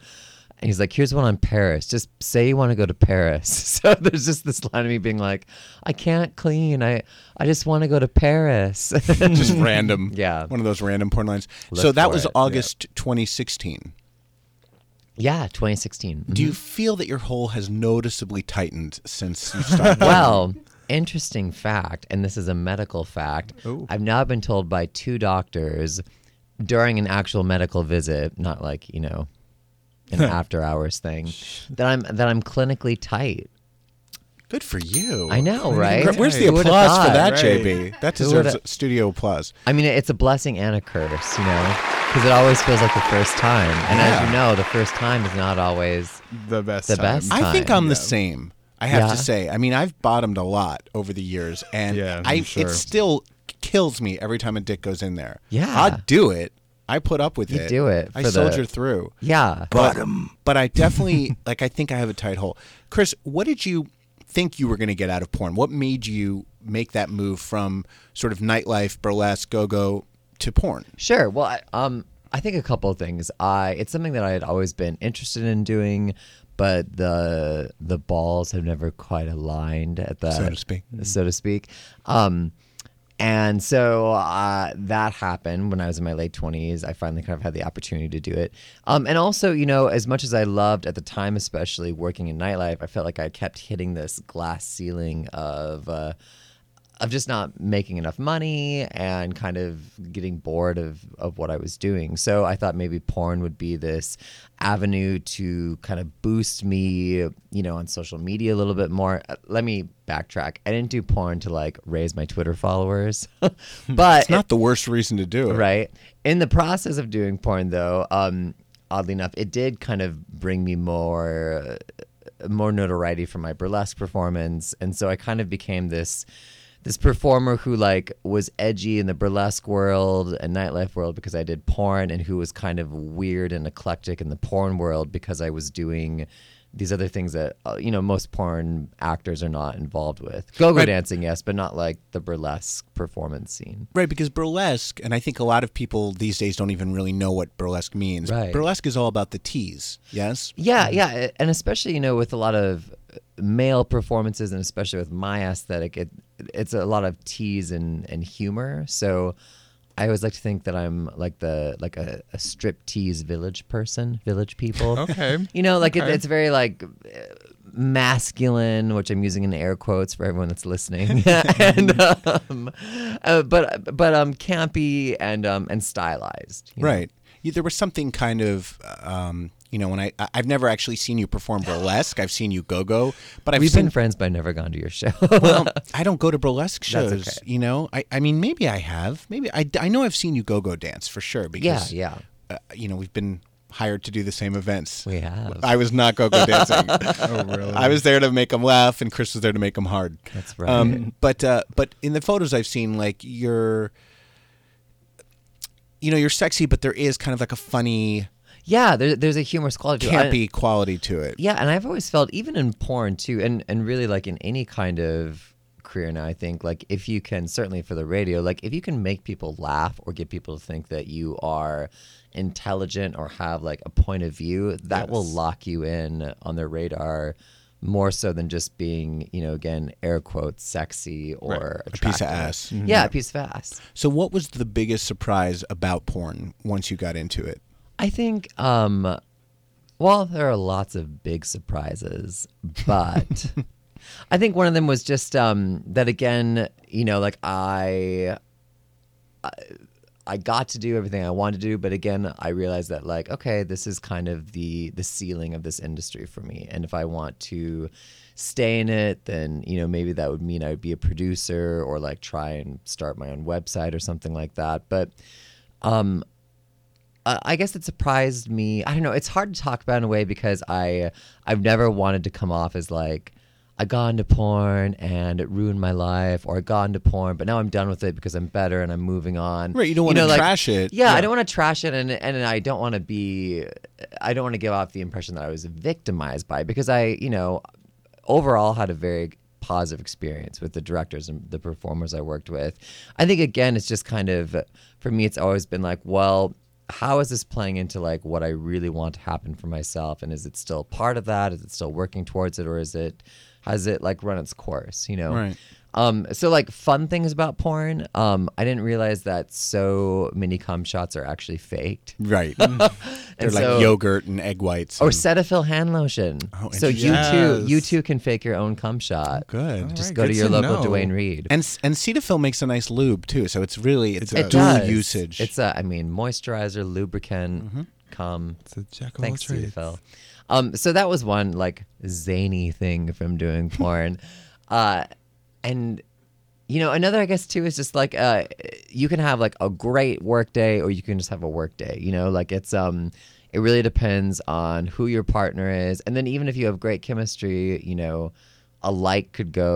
And he's like, here's one on Paris. Just say you want to go to Paris. So there's just this line of me being like, I can't clean. I, I just want to go to Paris. Just random. Yeah. One of those random porn lines. Look so that was it. August yeah. twenty sixteen. Yeah, twenty sixteen. Mm-hmm. Do you feel that your hole has noticeably tightened since you started? Well... Interesting fact, and this is a medical fact. Ooh. I've now been told by two doctors during an actual medical visit, not like, you know, an after hours thing, that I'm that I'm clinically tight. Good for you. I know, right? Where's the Who applause thought, for that, right? J B? That deserves studio applause. I mean, it's a blessing and a curse, you know, because it always feels like the first time. And yeah. as you know, the first time is not always the best the time. best time. I think I'm yeah. the same. I have yeah. to say, I mean, I've bottomed a lot over the years, and yeah, I, sure. it still kills me every time a dick goes in there. Yeah. I do it. I put up with you it. You do it. I soldier the... through. Yeah. Bottom. But, but I definitely, like, I think I have a tight hole. Chris, what did you think you were going to get out of porn? What made you make that move from sort of nightlife, burlesque, go-go to porn? Sure. Well, I, um, I think a couple of things. I It's something that I had always been interested in doing, but the the balls have never quite aligned at that, so to speak. So to speak. Um, and so uh, that happened when I was in my late twenties. I finally kind of had the opportunity to do it. Um, and also, you know, as much as I loved at the time, especially working in nightlife, I felt like I kept hitting this glass ceiling of uh, of just not making enough money and kind of getting bored of, of what I was doing. So I thought maybe porn would be this avenue to kind of boost me, you know, on social media a little bit more. Let me backtrack. I didn't do porn to like raise my Twitter followers, but it's not it, the worst reason to do it. Right. In the process of doing porn though, um, oddly enough, it did kind of bring me more, more notoriety for my burlesque performance. And so I kind of became this, This performer who like was edgy in the burlesque world and nightlife world because I did porn, and who was kind of weird and eclectic in the porn world because I was doing these other things that, you know, most porn actors are not involved with. Go-go right. dancing, yes, but not like the burlesque performance scene. Right, because burlesque, and I think a lot of people these days don't even really know what burlesque means. Right. Burlesque is all about the tease, yes? Yeah, yeah, and especially, you know, with a lot of male performances, and especially with my aesthetic, it it's a lot of tease and, and humor. So I always like to think that I'm like the like a, a strip tease village person, village people. Okay. You know, like okay. it, it's very like masculine, which I'm using in air quotes for everyone that's listening. and um, uh, but but um campy and um and stylized. Right. Yeah, there was something kind of um. You know, when I I've never actually seen you perform burlesque. I've seen you go-go, but I've we've seen, been friends, but I've never gone to your show. Well, I don't go to burlesque shows. That's okay. You know, I, I mean, maybe I have. Maybe I, I know I've seen you go-go dance for sure. Because, yeah, yeah. Uh, you know, we've been hired to do the same events. We have. I was not go-go dancing. Oh, really? I was there to make them laugh, and Chris was there to make them hard. That's right. Um, but uh, but in the photos I've seen, like you're, you know, you're sexy, but there is kind of like a funny. Yeah, there, there's a humorous quality to it. Campy quality to it. Yeah, and I've always felt, even in porn too, and, and really like in any kind of career now, I think, like if you can, certainly for the radio, like if you can make people laugh or get people to think that you are intelligent or have like a point of view, that yes. will lock you in on their radar more so than just being, you know, again, air quotes, sexy or right. attractive. A piece of ass. Mm-hmm. Yeah, a piece of ass. So what was the biggest surprise about porn once you got into it? I think, um, well, there are lots of big surprises, but I think one of them was just um, that, again, you know, like I, I I got to do everything I wanted to do. But again, I realized that like, okay, this is kind of the the ceiling of this industry for me. And if I want to stay in it, then, you know, maybe that would mean I would be a producer or like try and start my own website or something like that. But um Uh, I guess it surprised me. I don't know. It's hard to talk about in a way because I, I've never wanted to come off as like, I got into porn and it ruined my life, or I got into porn, but now I'm done with it because I'm better and I'm moving on. Right. You don't want to trash it. Yeah, yeah. I don't want to trash it. And, and I don't want to be, I don't want to give off the impression that I was victimized by it, because I, you know, overall had a very positive experience with the directors and the performers I worked with. I think, again, it's just kind of, for me, it's always been like, well, how is this playing into like what I really want to happen for myself? And is it still part of that? Is it still working towards it? Or is it, has it like run its course, you know? Right. Um, so like fun things about porn. Um, I didn't realize that so many cum shots are actually faked. Right. and They're so, like yogurt and egg whites. Or and... Cetaphil hand lotion. Oh, so you too, you too can fake your own cum shot. Good. All Just right, go good to your to local know. Duane Reade. And and Cetaphil makes a nice lube too. So it's really, it's it a does. dual usage. It's a, I mean, moisturizer, lubricant, mm-hmm. cum. It's a jack of all trades. Cetaphil. Um, so that was one like zany thing from doing porn. uh, And, you know, another, I guess, too, is just like uh, you can have like a great work day, or you can just have a work day, you know, like it's um it really depends on who your partner is. And then even if you have great chemistry, you know, a light could go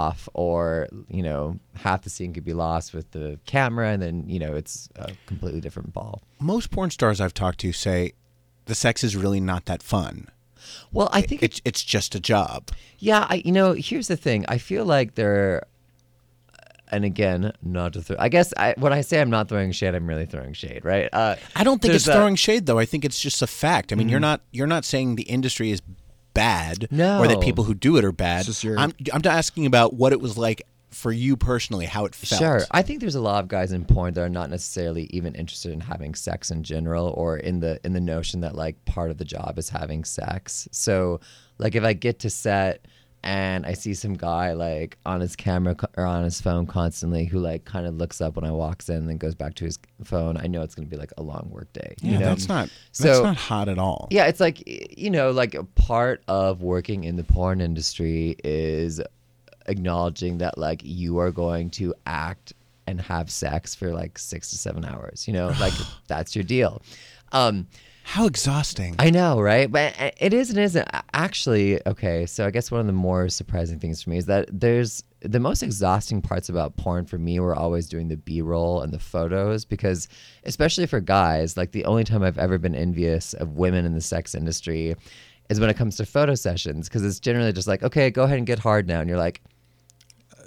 off, or, you know, half the scene could be lost with the camera. And then, you know, it's a completely different ball. Most porn stars I've talked to say the sex is really not that fun. Well, I think it's it's just a job. Yeah, I, you know, here's the thing. I feel like there, and again, not to throw. I guess I, when I say I'm not throwing shade, I'm really throwing shade, right? Uh, I don't think it's a, throwing shade, though. I think it's just a fact. I mean, mm-hmm. you're not you're not saying the industry is bad no. or that people who do it are bad. Your... I'm I'm asking about what it was like for you personally, how it felt. Sure. I think there's a lot of guys in porn that are not necessarily even interested in having sex in general, or in the in the notion that like part of the job is having sex. So like if I get to set and I see some guy like on his camera co- or on his phone constantly, who like kind of looks up when I walks in and then goes back to his phone, I know it's going to be like a long work day. Yeah, you know? that's not so, that's not hot at all. Yeah, it's like, you know, like part of working in the porn industry is acknowledging that like you are going to act and have sex for like six to seven hours. You know, like that's your deal. Um, How exhausting. I know, right? But it is and isn't. Actually, okay, so I guess one of the more surprising things for me is that there's the most exhausting parts about porn for me were always doing the B-roll and the photos, because especially for guys, like the only time I've ever been envious of women in the sex industry is when it comes to photo sessions, because it's generally just like, okay, go ahead and get hard now. And you're like,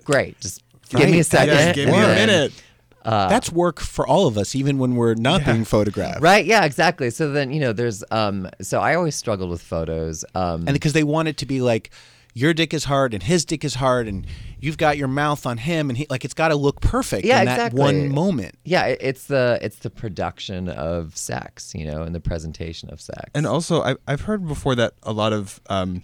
great, just right. give me a second. Yeah, give me a minute. Uh, That's work for all of us, even when we're not yeah. being photographed. Right, yeah, exactly. So then, you know, there's, um, so I always struggled with photos. Um, and because they want it to be like, your dick is hard and his dick is hard and you've got your mouth on him and he, like, it's got to look perfect yeah, in exactly. that one moment. Yeah, it, it's the it's the production of sex, you know, and the presentation of sex. And also, I, I've heard before that a lot of um,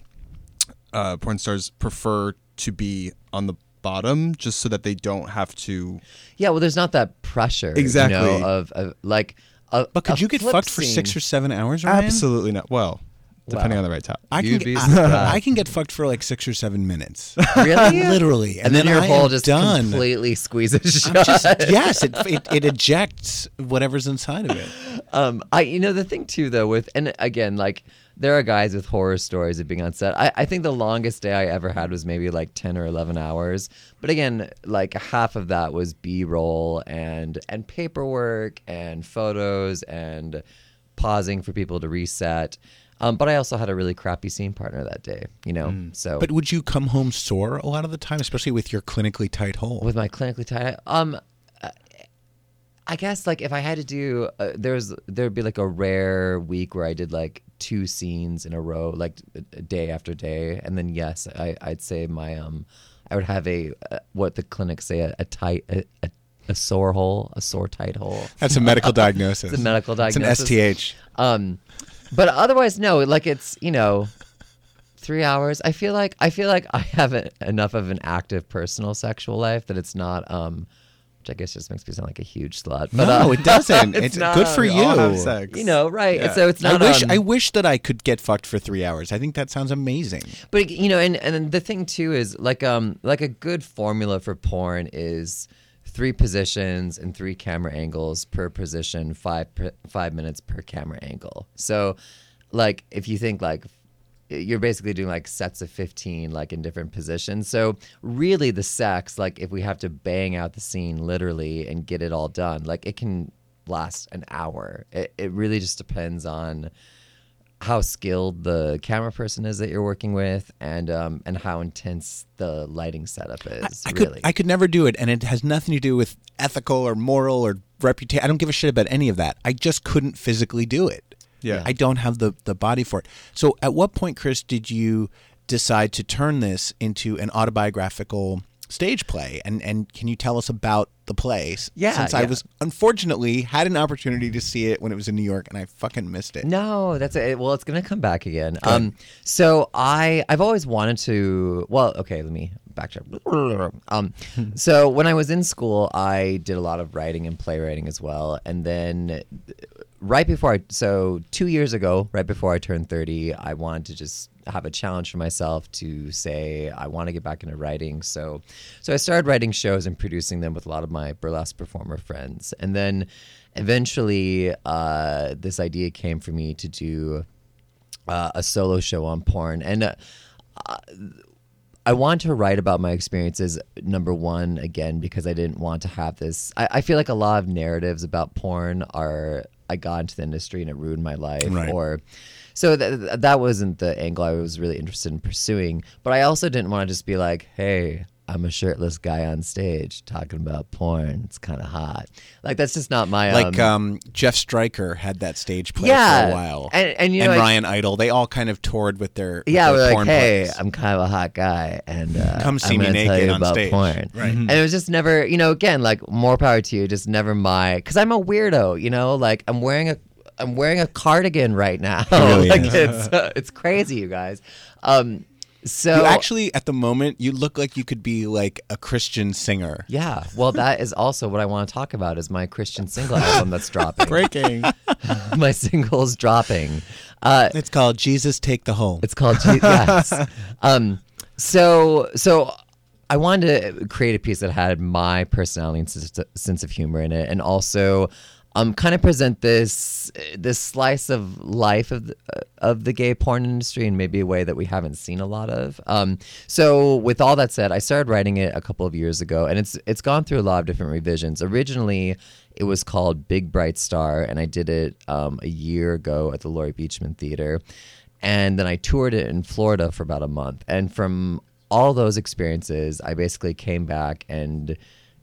uh, porn stars prefer to be on the bottom just so that they don't have to yeah well there's not that pressure exactly you know, of, of like a, but could a you get fucked scene. for six or seven hours Ryan? Absolutely not. Well, depending well, on the right top. I can, get, I, I can get fucked for like six or seven minutes. Really? Literally. And, and then, then your I hole just done. completely squeezes shut. Just, yes, it, it it ejects whatever's inside of it. Um, I you know the thing too though with and again like there are guys with horror stories of being on set. I, I think the longest day I ever had was maybe like ten or eleven hours. But again, like half of that was B-roll and and paperwork and photos and pausing for people to reset. Um, but I also had a really crappy scene partner that day, you know. Mm. So, but would you come home sore a lot of the time, especially with your clinically tight hole? With my clinically tight, um, I guess like if I had to do, uh, there's there'd be like a rare week where I did like two scenes in a row, like day after day, and then yes, I, I'd say my um, I would have a uh, what the clinics say a, a tight a, a a sore hole, a sore tight hole. That's a medical diagnosis. It's a medical diagnosis. It's an S T H. Um. But otherwise, no, like it's, you know, three hours. I feel like I feel like I haven't enough of an active personal sexual life that it's not, um, which I guess just makes me sound like a huge slut. But, no, uh, it doesn't. It's, it's not, good for we you. All have sex. You know, right? Yeah. And so it's not. I wish um, I wish that I could get fucked for three hours. I think that sounds amazing. But you know, and and the thing too is like um like a good formula for porn is three positions and three camera angles per position, five per, five minutes per camera angle. So, like, if you think, like, you're basically doing, like, sets of fifteen, like, in different positions. So, really, the sex, like, if we have to bang out the scene literally and get it all done, like, it can last an hour. It, it really just depends on how skilled the camera person is that you're working with, and um, and how intense the lighting setup is. I, I really, could, I could never do it, and it has nothing to do with ethical or moral or reputation. I don't give a shit about any of that. I just couldn't physically do it. Yeah, I don't have the the body for it. So, at what point, Chris, did you decide to turn this into an autobiographical stage play? And and can you tell us about the play? Yeah, since yeah. I was unfortunately had an opportunity to see it when it was in New York, and I fucking missed it. No, that's it. Well, it's gonna come back again. Good. Um, so I I've always wanted to. Well, okay, let me backtrack. Um, so when I was in school, I did a lot of writing and playwriting as well, and then right before I so two years ago, right before I turned thirty, I wanted to just have a challenge for myself to say I want to get back into writing. So so I started writing shows and producing them with a lot of my burlesque performer friends. And then eventually uh, this idea came for me to do uh, a solo show on porn. And uh, I want to write about my experiences, number one, again, because I didn't want to have this. I, I feel like a lot of narratives about porn are I got into the industry and it ruined my life. Right. Or... So th- that wasn't the angle I was really interested in pursuing. But I also didn't want to just be like, hey, I'm a shirtless guy on stage talking about porn. It's kind of hot. Like, that's just not my... Like, um, um, Jeff Stryker had that stage play yeah, for a while. And, and, you know, and Ryan I, Idol. They all kind of toured with their with Yeah, their we're porn like, hey, plays. I'm kind of a hot guy, and uh, Come see I'm going to tell you about stage. porn. Right. Mm-hmm. And it was just never, you know, again, like, more power to you, just never my... Because I'm a weirdo, you know? Like, I'm wearing a I'm wearing a cardigan right now. Really? Like, it's, uh, it's crazy, you guys. Um... So you actually, at the moment, you look like you could be like a Christian singer. Yeah. Well, that is also what I want to talk about is my Christian single album that's dropping. Breaking. My single's dropping. Uh, it's called Jesus Take the Home. It's called Je- yes. Um, so so I wanted to create a piece that had my personality and s- sense of humor in it, and also um, kind of present this this slice of life of the, uh, of the gay porn industry in maybe a way that we haven't seen a lot of. Um, so with all that said, I started writing it a couple of years ago, and it's it's gone through a lot of different revisions. Originally, it was called Big Bright Star, and I did it um, a year ago at the Laurie Beachman Theater. And then I toured it in Florida for about a month. And from all those experiences, I basically came back and...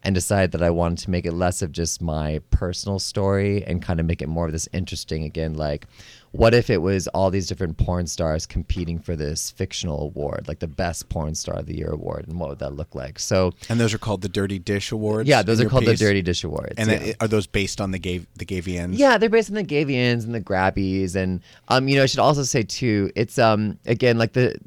and decided that I wanted to make it less of just my personal story and kind of make it more of this interesting, again, like, what if it was all these different porn stars competing for this fictional award, like the Best Porn Star of the Year award, and what would that look like? So, and those are called the Dirty Dish Awards? Yeah, those are called piece? the Dirty Dish Awards. And yeah. it, are those based on the gay, the Gavians? Yeah, they're based on the Gavians and the Grabbies. And, um, you know, I should also say, too, it's, um, again, like the...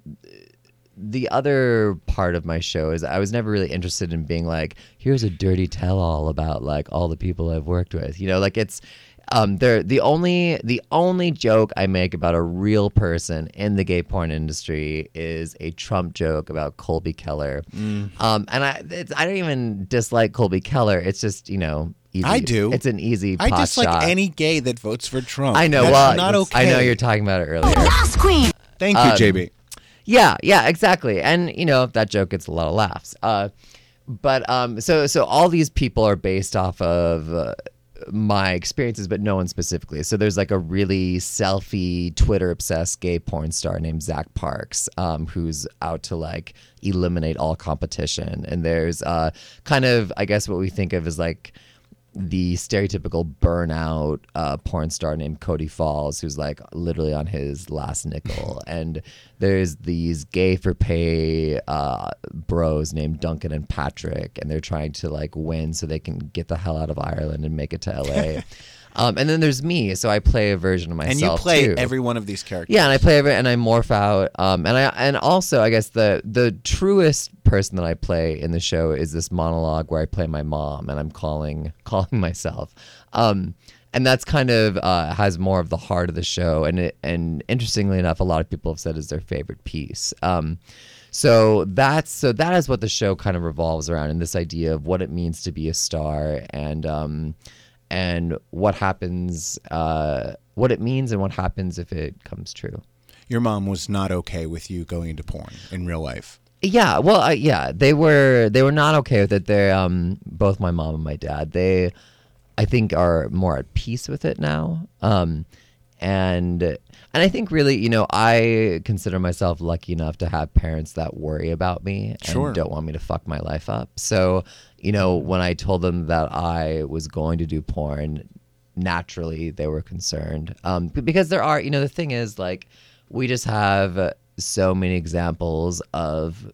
The other part of my show is I was never really interested in being like, here's a dirty tell-all about like all the people I've worked with. You know, like it's um, they're the only the only joke I make about a real person in the gay porn industry is a Trump joke about Colby Keller. Mm. Um, and I it's, I don't even dislike Colby Keller. It's just, you know. Easy. I do. It's an easy pot shot. I dislike shot. any gay that votes for Trump. I know. That's well, not okay. I know you were talking about it earlier. Last queen. Thank you, um, J B. Yeah, yeah, exactly. And, you know, that joke gets a lot of laughs. Uh, but um, so so all these people are based off of uh, my experiences, but no one specifically. So there's like a really selfie, Twitter-obsessed gay porn star named Zach Parks, um, who's out to like eliminate all competition. And there's uh, kind of, I guess, what we think of as like the stereotypical burnout uh, porn star named Cody Falls, who's like literally on his last nickel. And there's these gay for pay uh, bros named Duncan and Patrick, and they're trying to like win so they can get the hell out of Ireland and make it to L A. Um, and then there's me, so I play a version of myself. And you play too. every one of these characters. Yeah, and I play every, and I morph out. Um, and I and also, I guess the the truest person that I play in the show is this monologue where I play my mom, and I'm calling calling myself. Um, and that's kind of uh, has more of the heart of the show. And it, and interestingly enough, a lot of people have said it's their favorite piece. Um, So that's so that is what the show kind of revolves around, and this idea of what it means to be a star, and um, and what happens, uh, what it means, and what happens if it comes true. Your mom was not okay with you going into porn in real life. Yeah, well, uh, yeah, they were they were not okay with it. They um, both my mom and my dad, they I think are more at peace with it now. Um, and. And I think really, you know, I consider myself lucky enough to have parents that worry about me sure. and don't want me to fuck my life up. So, you know, when I told them that I was going to do porn, naturally they were concerned. Um, because there are, you know, the thing is, like, we just have so many examples of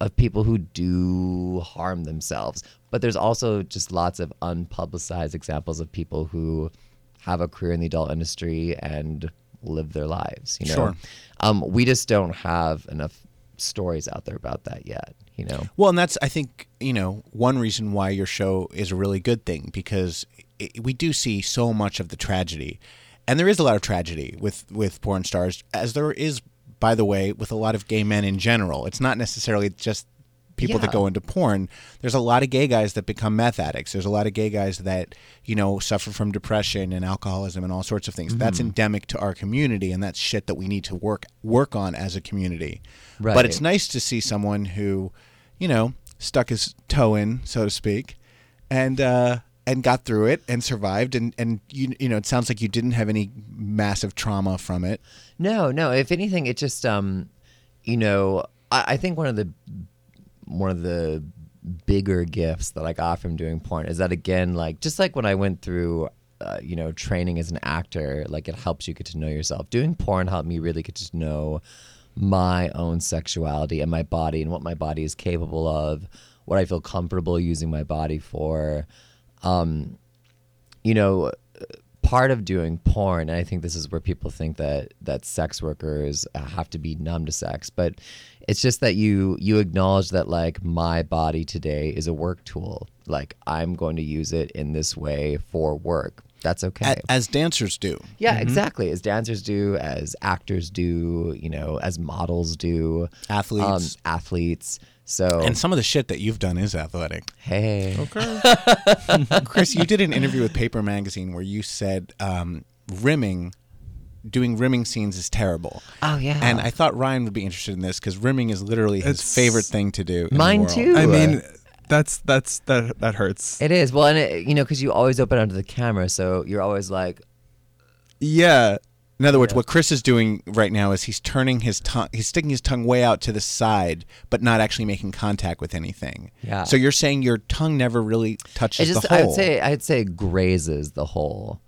of people who do harm themselves. But there's also just lots of unpublicized examples of people who have a career in the adult industry and live their lives, you know. Sure. Um, we just don't have enough stories out there about that yet, you know. Well, and that's, I think, you know, one reason why your show is a really good thing, because it, we do see so much of the tragedy, and there is a lot of tragedy with with porn stars, as there is, by the way, with a lot of gay men in general. It's not necessarily just people yeah. that go into porn. There's a lot of gay guys that become meth addicts. There's a lot of gay guys that, you know, suffer from depression and alcoholism and all sorts of things. Mm-hmm. That's endemic to our community, and that's shit that we need to work work on as a community. Right. But it's nice to see someone who, you know, stuck his toe in, so to speak, and uh, and got through it and survived. And, and you, you know, it sounds like you didn't have any massive trauma from it. No, no. If anything, it just, um, you know, I, I think one of the one of the bigger gifts that I got from doing porn is that, again, like just like when I went through uh, you know, training as an actor, like it helps you get to know yourself. Doing porn helped me really get to know my own sexuality and my body and what my body is capable of, what I feel comfortable using my body for. Um, you know, part of doing porn, and I think this is where people think that that sex workers have to be numb to sex, but it's just that you you acknowledge that, like, my body today is a work tool. Like, I'm going to use it in this way for work. That's okay. As dancers do. Yeah, mm-hmm. exactly. As dancers do, as actors do, you know, as models do. Athletes. Um, athletes. So, and some of the shit that you've done is athletic. Hey. Okay. Chris, you did an interview with Paper Magazine where you said um, rimming, doing rimming scenes is terrible. Oh, yeah. And I thought Ryan would be interested in this because rimming is literally his it's favorite thing to do in mine the world. Too. I mean... That's that's that that hurts. It is. Well, and it, you know, because you always open onto the camera, so you're always like, yeah. In other words, yeah. what Chris is doing right now is he's turning his tongue, he's sticking his tongue way out to the side, but not actually making contact with anything. Yeah. So you're saying your tongue never really touches just, the hole. I'd say I'd say grazes the hole.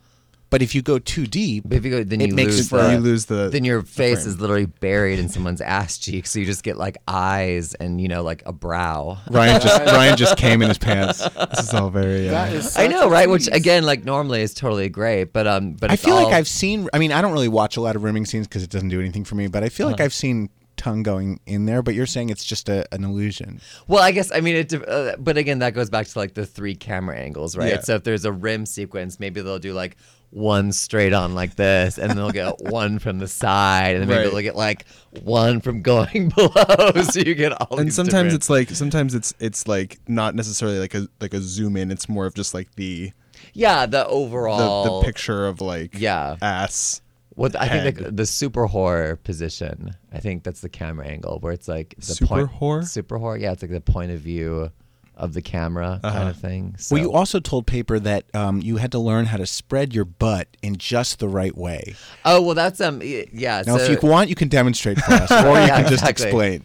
But if you go too deep, but if you go, then it you, makes lose the, you lose the. Then your face the is literally buried in someone's ass cheek, so you just get like eyes and, you know, like a brow. Ryan just Ryan just came in his pants. This is all very. Uh, is I know, right? Which again, like normally is totally great, but um, but it's I feel all... like I've seen. I mean, I don't really watch a lot of rimming scenes because it doesn't do anything for me. But I feel uh-huh. like I've seen tongue going in there, but you're saying it's just a, an illusion. Well, I guess I mean it uh, but again that goes back to like the three camera angles, right? Yeah. So if there's a rim sequence, maybe they'll do like one straight on like this, and then they'll get one from the side, and then maybe right. they'll get like one from going below, so you get all and these sometimes different... it's like sometimes it's it's like not necessarily like a like a zoom in, it's more of just like the yeah the overall the, the picture of like yeah ass. What the, I think the, the super horror position. I think that's the camera angle where it's like the super point, horror. Super horror. Yeah, it's like the point of view of the camera uh-huh. kind of thing. So. Well, you also told Paper that um, you had to learn how to spread your butt in just the right way. Oh well, that's um yeah. Now, so, if you want, you can demonstrate for us, or you yeah, can just exactly. explain.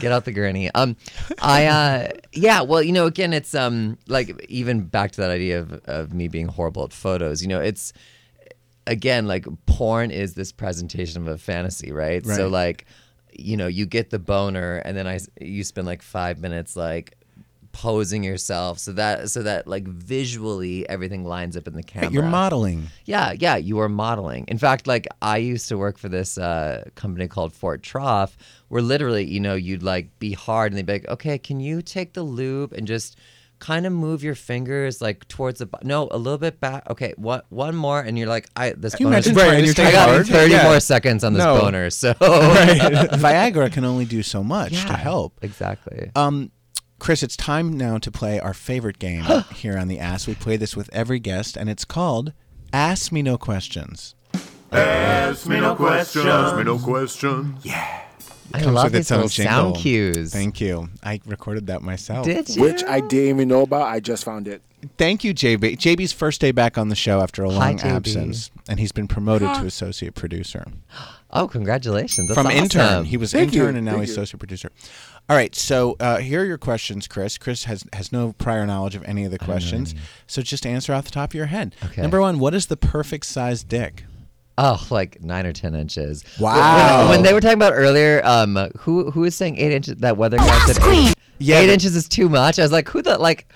Get out the granny. Um, I uh, yeah. Well, you know, again, it's um like even back to that idea of of me being horrible at photos. You know, it's. Again, like porn is this presentation of a fantasy, right? right? So like, you know, you get the boner, and then I you spend like five minutes like posing yourself so that so that like visually everything lines up in the camera. But you're modeling. Yeah, yeah, you are modeling. In fact, like I used to work for this uh, company called Fort Trough, where literally, you know, you'd like be hard, and they'd be like, okay, can you take the lube and just kind of move your fingers like towards the no a little bit back okay what one more and you're like I this you bonus right, and you're I got thirty yeah. more seconds on this no. boner so right. Viagra can only do so much yeah, to help exactly um Chris, it's time now to play our favorite game here on The Ass. We play this with every guest, and it's called Ask Me No Questions. Ask me no questions. Ask me no questions. Yeah. I love these little sound cues. Thank you. I recorded that myself. Did you? Which I didn't even know about. I just found it. Thank you, J B. J B's first day back on the show after a long Hi, absence. And he's been promoted to associate producer. Oh, congratulations. That's From awesome. intern. He was Thank intern you. and now Thank he's you. associate producer. All right. So uh, here are your questions, Chris. Chris has, has no prior knowledge of any of the questions. So just answer off the top of your head. Okay. Number one, what is the perfect size dick? Oh, like nine or ten inches. Wow. When, when they were talking about earlier, um, who who was saying eight inches? That weather guy said eight, yeah, eight inches is too much. I was like, who the like,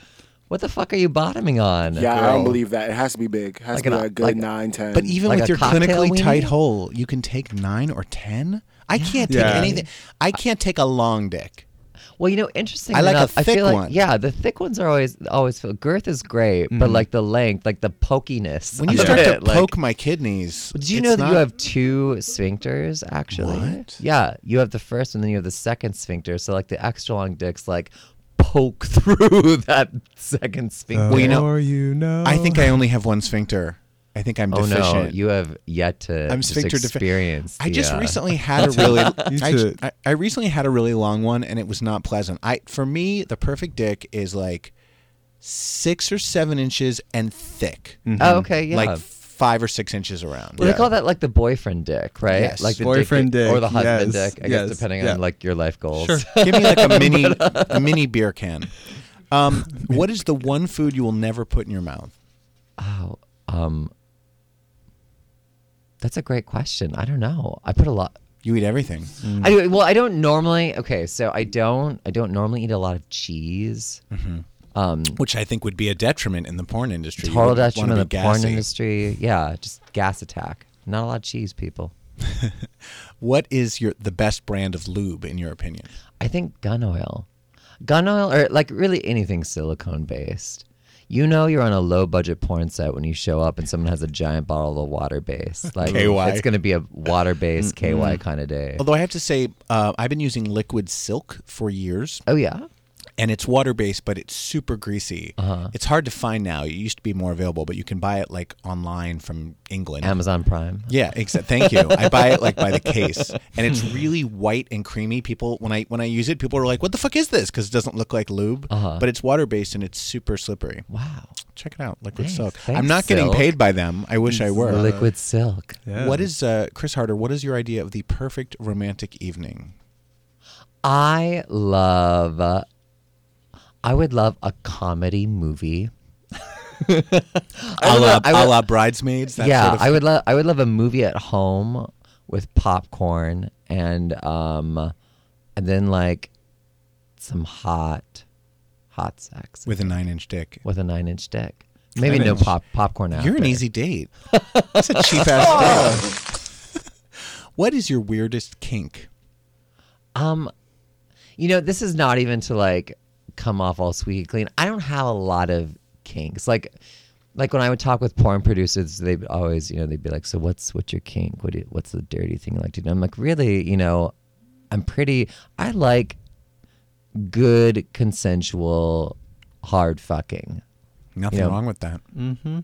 what the fuck are you bottoming on? Yeah, girl? I don't believe that. It has to be big. It has like to be an, a good like, nine, ten. But even like with your clinically weenie? tight hole, you can take nine or ten. I yeah. can't take yeah. anything. I can't take a long dick. Well, you know, interesting. I like enough, a thick I feel like, one. Yeah, the thick ones are always always feel girth is great, mm-hmm. but like the length, like the pokiness. When you start it, to like, poke my kidneys, did you know that not... you have two sphincters actually? What? Yeah, you have the first, and then you have the second sphincter. So like the extra long dicks, like. Poke through that second sphincter. Well, you know, you know, I think I only have one sphincter. I think I'm deficient. Oh no, you have yet to I'm sphincter experience. Defi- I just yeah. recently had a really, I, I recently had a really long one, and it was not pleasant. I, for me, the perfect dick is like six or seven inches and thick. Mm-hmm. Oh, okay, yeah, like five or six inches around. Well, yeah. They call that like the boyfriend dick, right? Yes. Like the boyfriend dick, dick or the husband yes. dick. I yes. guess depending yeah. on like your life goals. Sure. Give me like a mini a mini beer can. Um, what is the one food you will never put in your mouth? Oh, um, that's a great question. I don't know. I put a lot. You eat everything. Mm. I do. Well, I don't normally. Okay, so I don't. I don't normally eat a lot of cheese. Mm-hmm. Um, Which I think would be a detriment in the porn industry. Total detriment in the gassy. porn industry. Yeah, just gas attack. Not a lot of cheese, people. What is your the best brand of lube in your opinion? I think gun oil. Gun oil or like really anything silicone based. You know you're on a low budget porn set when you show up and someone has a giant bottle of water base. Like K Y. It's going to be a water based K Y kind of day. Although I have to say, uh, I've been using liquid silk for years. Oh yeah. And it's water-based, but it's super greasy. Uh-huh. It's hard to find now. It used to be more available, but you can buy it like online from England. Amazon Prime. Yeah, except. Thank you. I buy it like by the case, and it's really white and creamy. People, when I when I use it, people are like, "What the fuck is this?" Because it doesn't look like lube, uh-huh. but it's water-based and it's super slippery. Wow. Check it out, liquid nice. silk. Thanks, I'm not silk. getting paid by them. I wish I were. Liquid silk. Yeah. What is uh, Chris Harder? What is your idea of the perfect romantic evening? I love. Uh, I would love a comedy movie. a, la, would, a la Bridesmaids? That yeah, sort of I would love I would love a movie at home with popcorn and um, and then like some hot, hot sex. With a nine-inch dick. With a nine-inch dick. Maybe nine no inch. pop popcorn out You're an there. easy date. That's a cheap-ass date. What is your weirdest kink? Um, You know, this is not even to like... come off all sweet and clean. I don't have a lot of kinks. Like, like when I would talk with porn producers, they'd always, you know, they'd be like, "So what's what's your kink? What do you, what's the dirty thing you like to do?" I'm like, really, you know, I'm pretty. I like good consensual hard fucking. Nothing you know? wrong with that. Mm-hmm.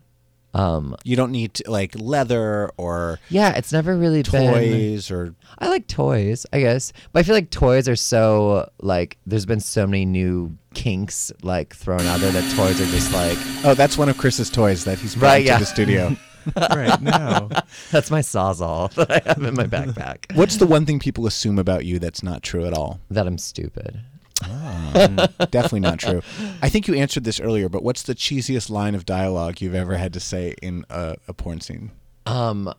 Um, you don't need to, like leather or yeah. It's never really toys been, or I like toys, I guess, but I feel like toys are so like there's been so many new kinks like thrown out there that toys are just like oh that's one of Chris's toys that he's brought right, yeah. to the studio right now. That's my Sawzall that I have in my backpack. What's the one thing people assume about you that's not true at all? That I'm stupid. Oh, definitely not true. I think you answered this earlier, but what's the cheesiest line of dialogue you've ever had to say in a, a porn scene? Um,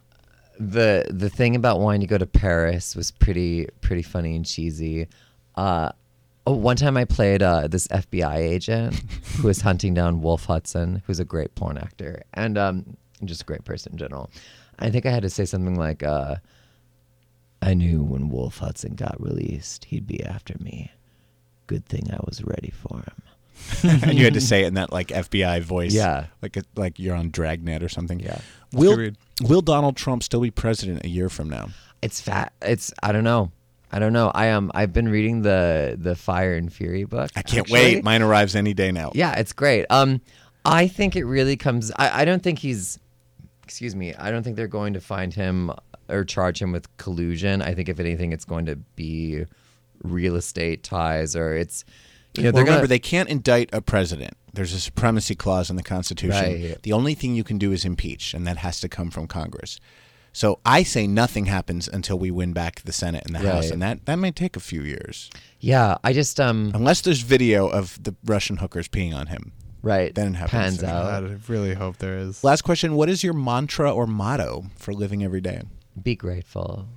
the the thing about wanting to go to Paris was pretty pretty funny and cheesy. Uh, oh, one time I played uh, this F B I agent who was hunting down Wolf Hudson, who's a great porn actor and um, just a great person in general. I think I had to say something like, uh, "I knew when Wolf Hudson got released, he'd be after me. Good thing I was ready for him." And you had to say it in that like F B I voice, yeah, like a, like you're on Dragnet or something. Yeah. Will Will Donald Trump still be president a year from now? It's fat. It's I don't know. I don't know. I am. Um, I've been reading the the Fire and Fury book. I can't actually. wait. Mine arrives any day now. Yeah, it's great. Um, I think it really comes. I, I don't think he's. Excuse me. I don't think they're going to find him or charge him with collusion. I think if anything, it's going to be real estate ties, or it's you know well, they're remember gonna... they can't indict a president. There's a supremacy clause in the Constitution. Right. The only thing you can do is impeach, and that has to come from Congress. So I say nothing happens until we win back the Senate and the right. House, and that that may take a few years. Yeah, I just um unless there's video of the Russian hookers peeing on him. Right. Then it happens. Pans out. I really hope there is. Last question: what is your mantra or motto for living every day? Be grateful.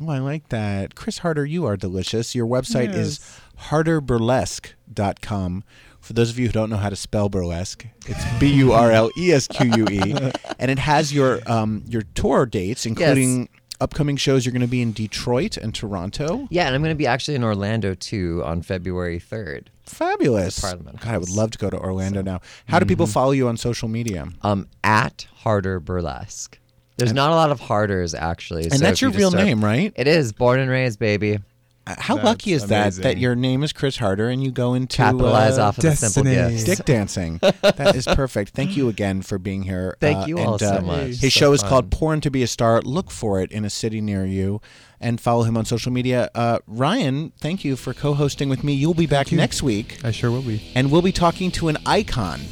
Oh, I like that. Chris Harder, you are delicious. Your website yes. is harder burlesque dot com. For those of you who don't know how to spell burlesque, it's B U R L E S Q U E. And it has your um, your tour dates, including yes. upcoming shows. You're going to be in Detroit and Toronto. Yeah, and I'm going to be actually in Orlando, too, on February third. Fabulous. Parliament House. God, I would love to go to Orlando so, now. How mm-hmm. do people follow you on social media? Um, at Harder Burlesque. There's and, not a lot of Harders, actually. And so that's your you real start, name, right? It is. Born and raised, baby. Uh, how that's lucky is amazing. that that your name is Chris Harder and you go into capitalize uh, off of destinies. the simple gifts. Dick dancing. That is perfect. Thank you again for being here. Thank uh, you and, all uh, so much. His so show is fun. called Porn to be a Star. Look for it in a city near you and follow him on social media. Uh, Ryan, thank you for co-hosting with me. You'll be back you. next week. I sure will be. And we'll be talking to an icon,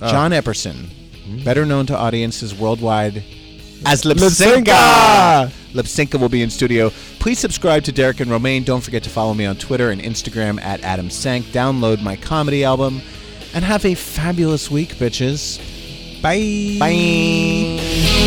oh. John Epperson, mm-hmm. better known to audiences worldwide as Lipsinka. Lipsinka will be in studio. Please subscribe to Derek and Romaine. Don't forget to follow me on Twitter and Instagram at Adam Sank. Download my comedy album. And have a fabulous week, bitches. Bye. Bye.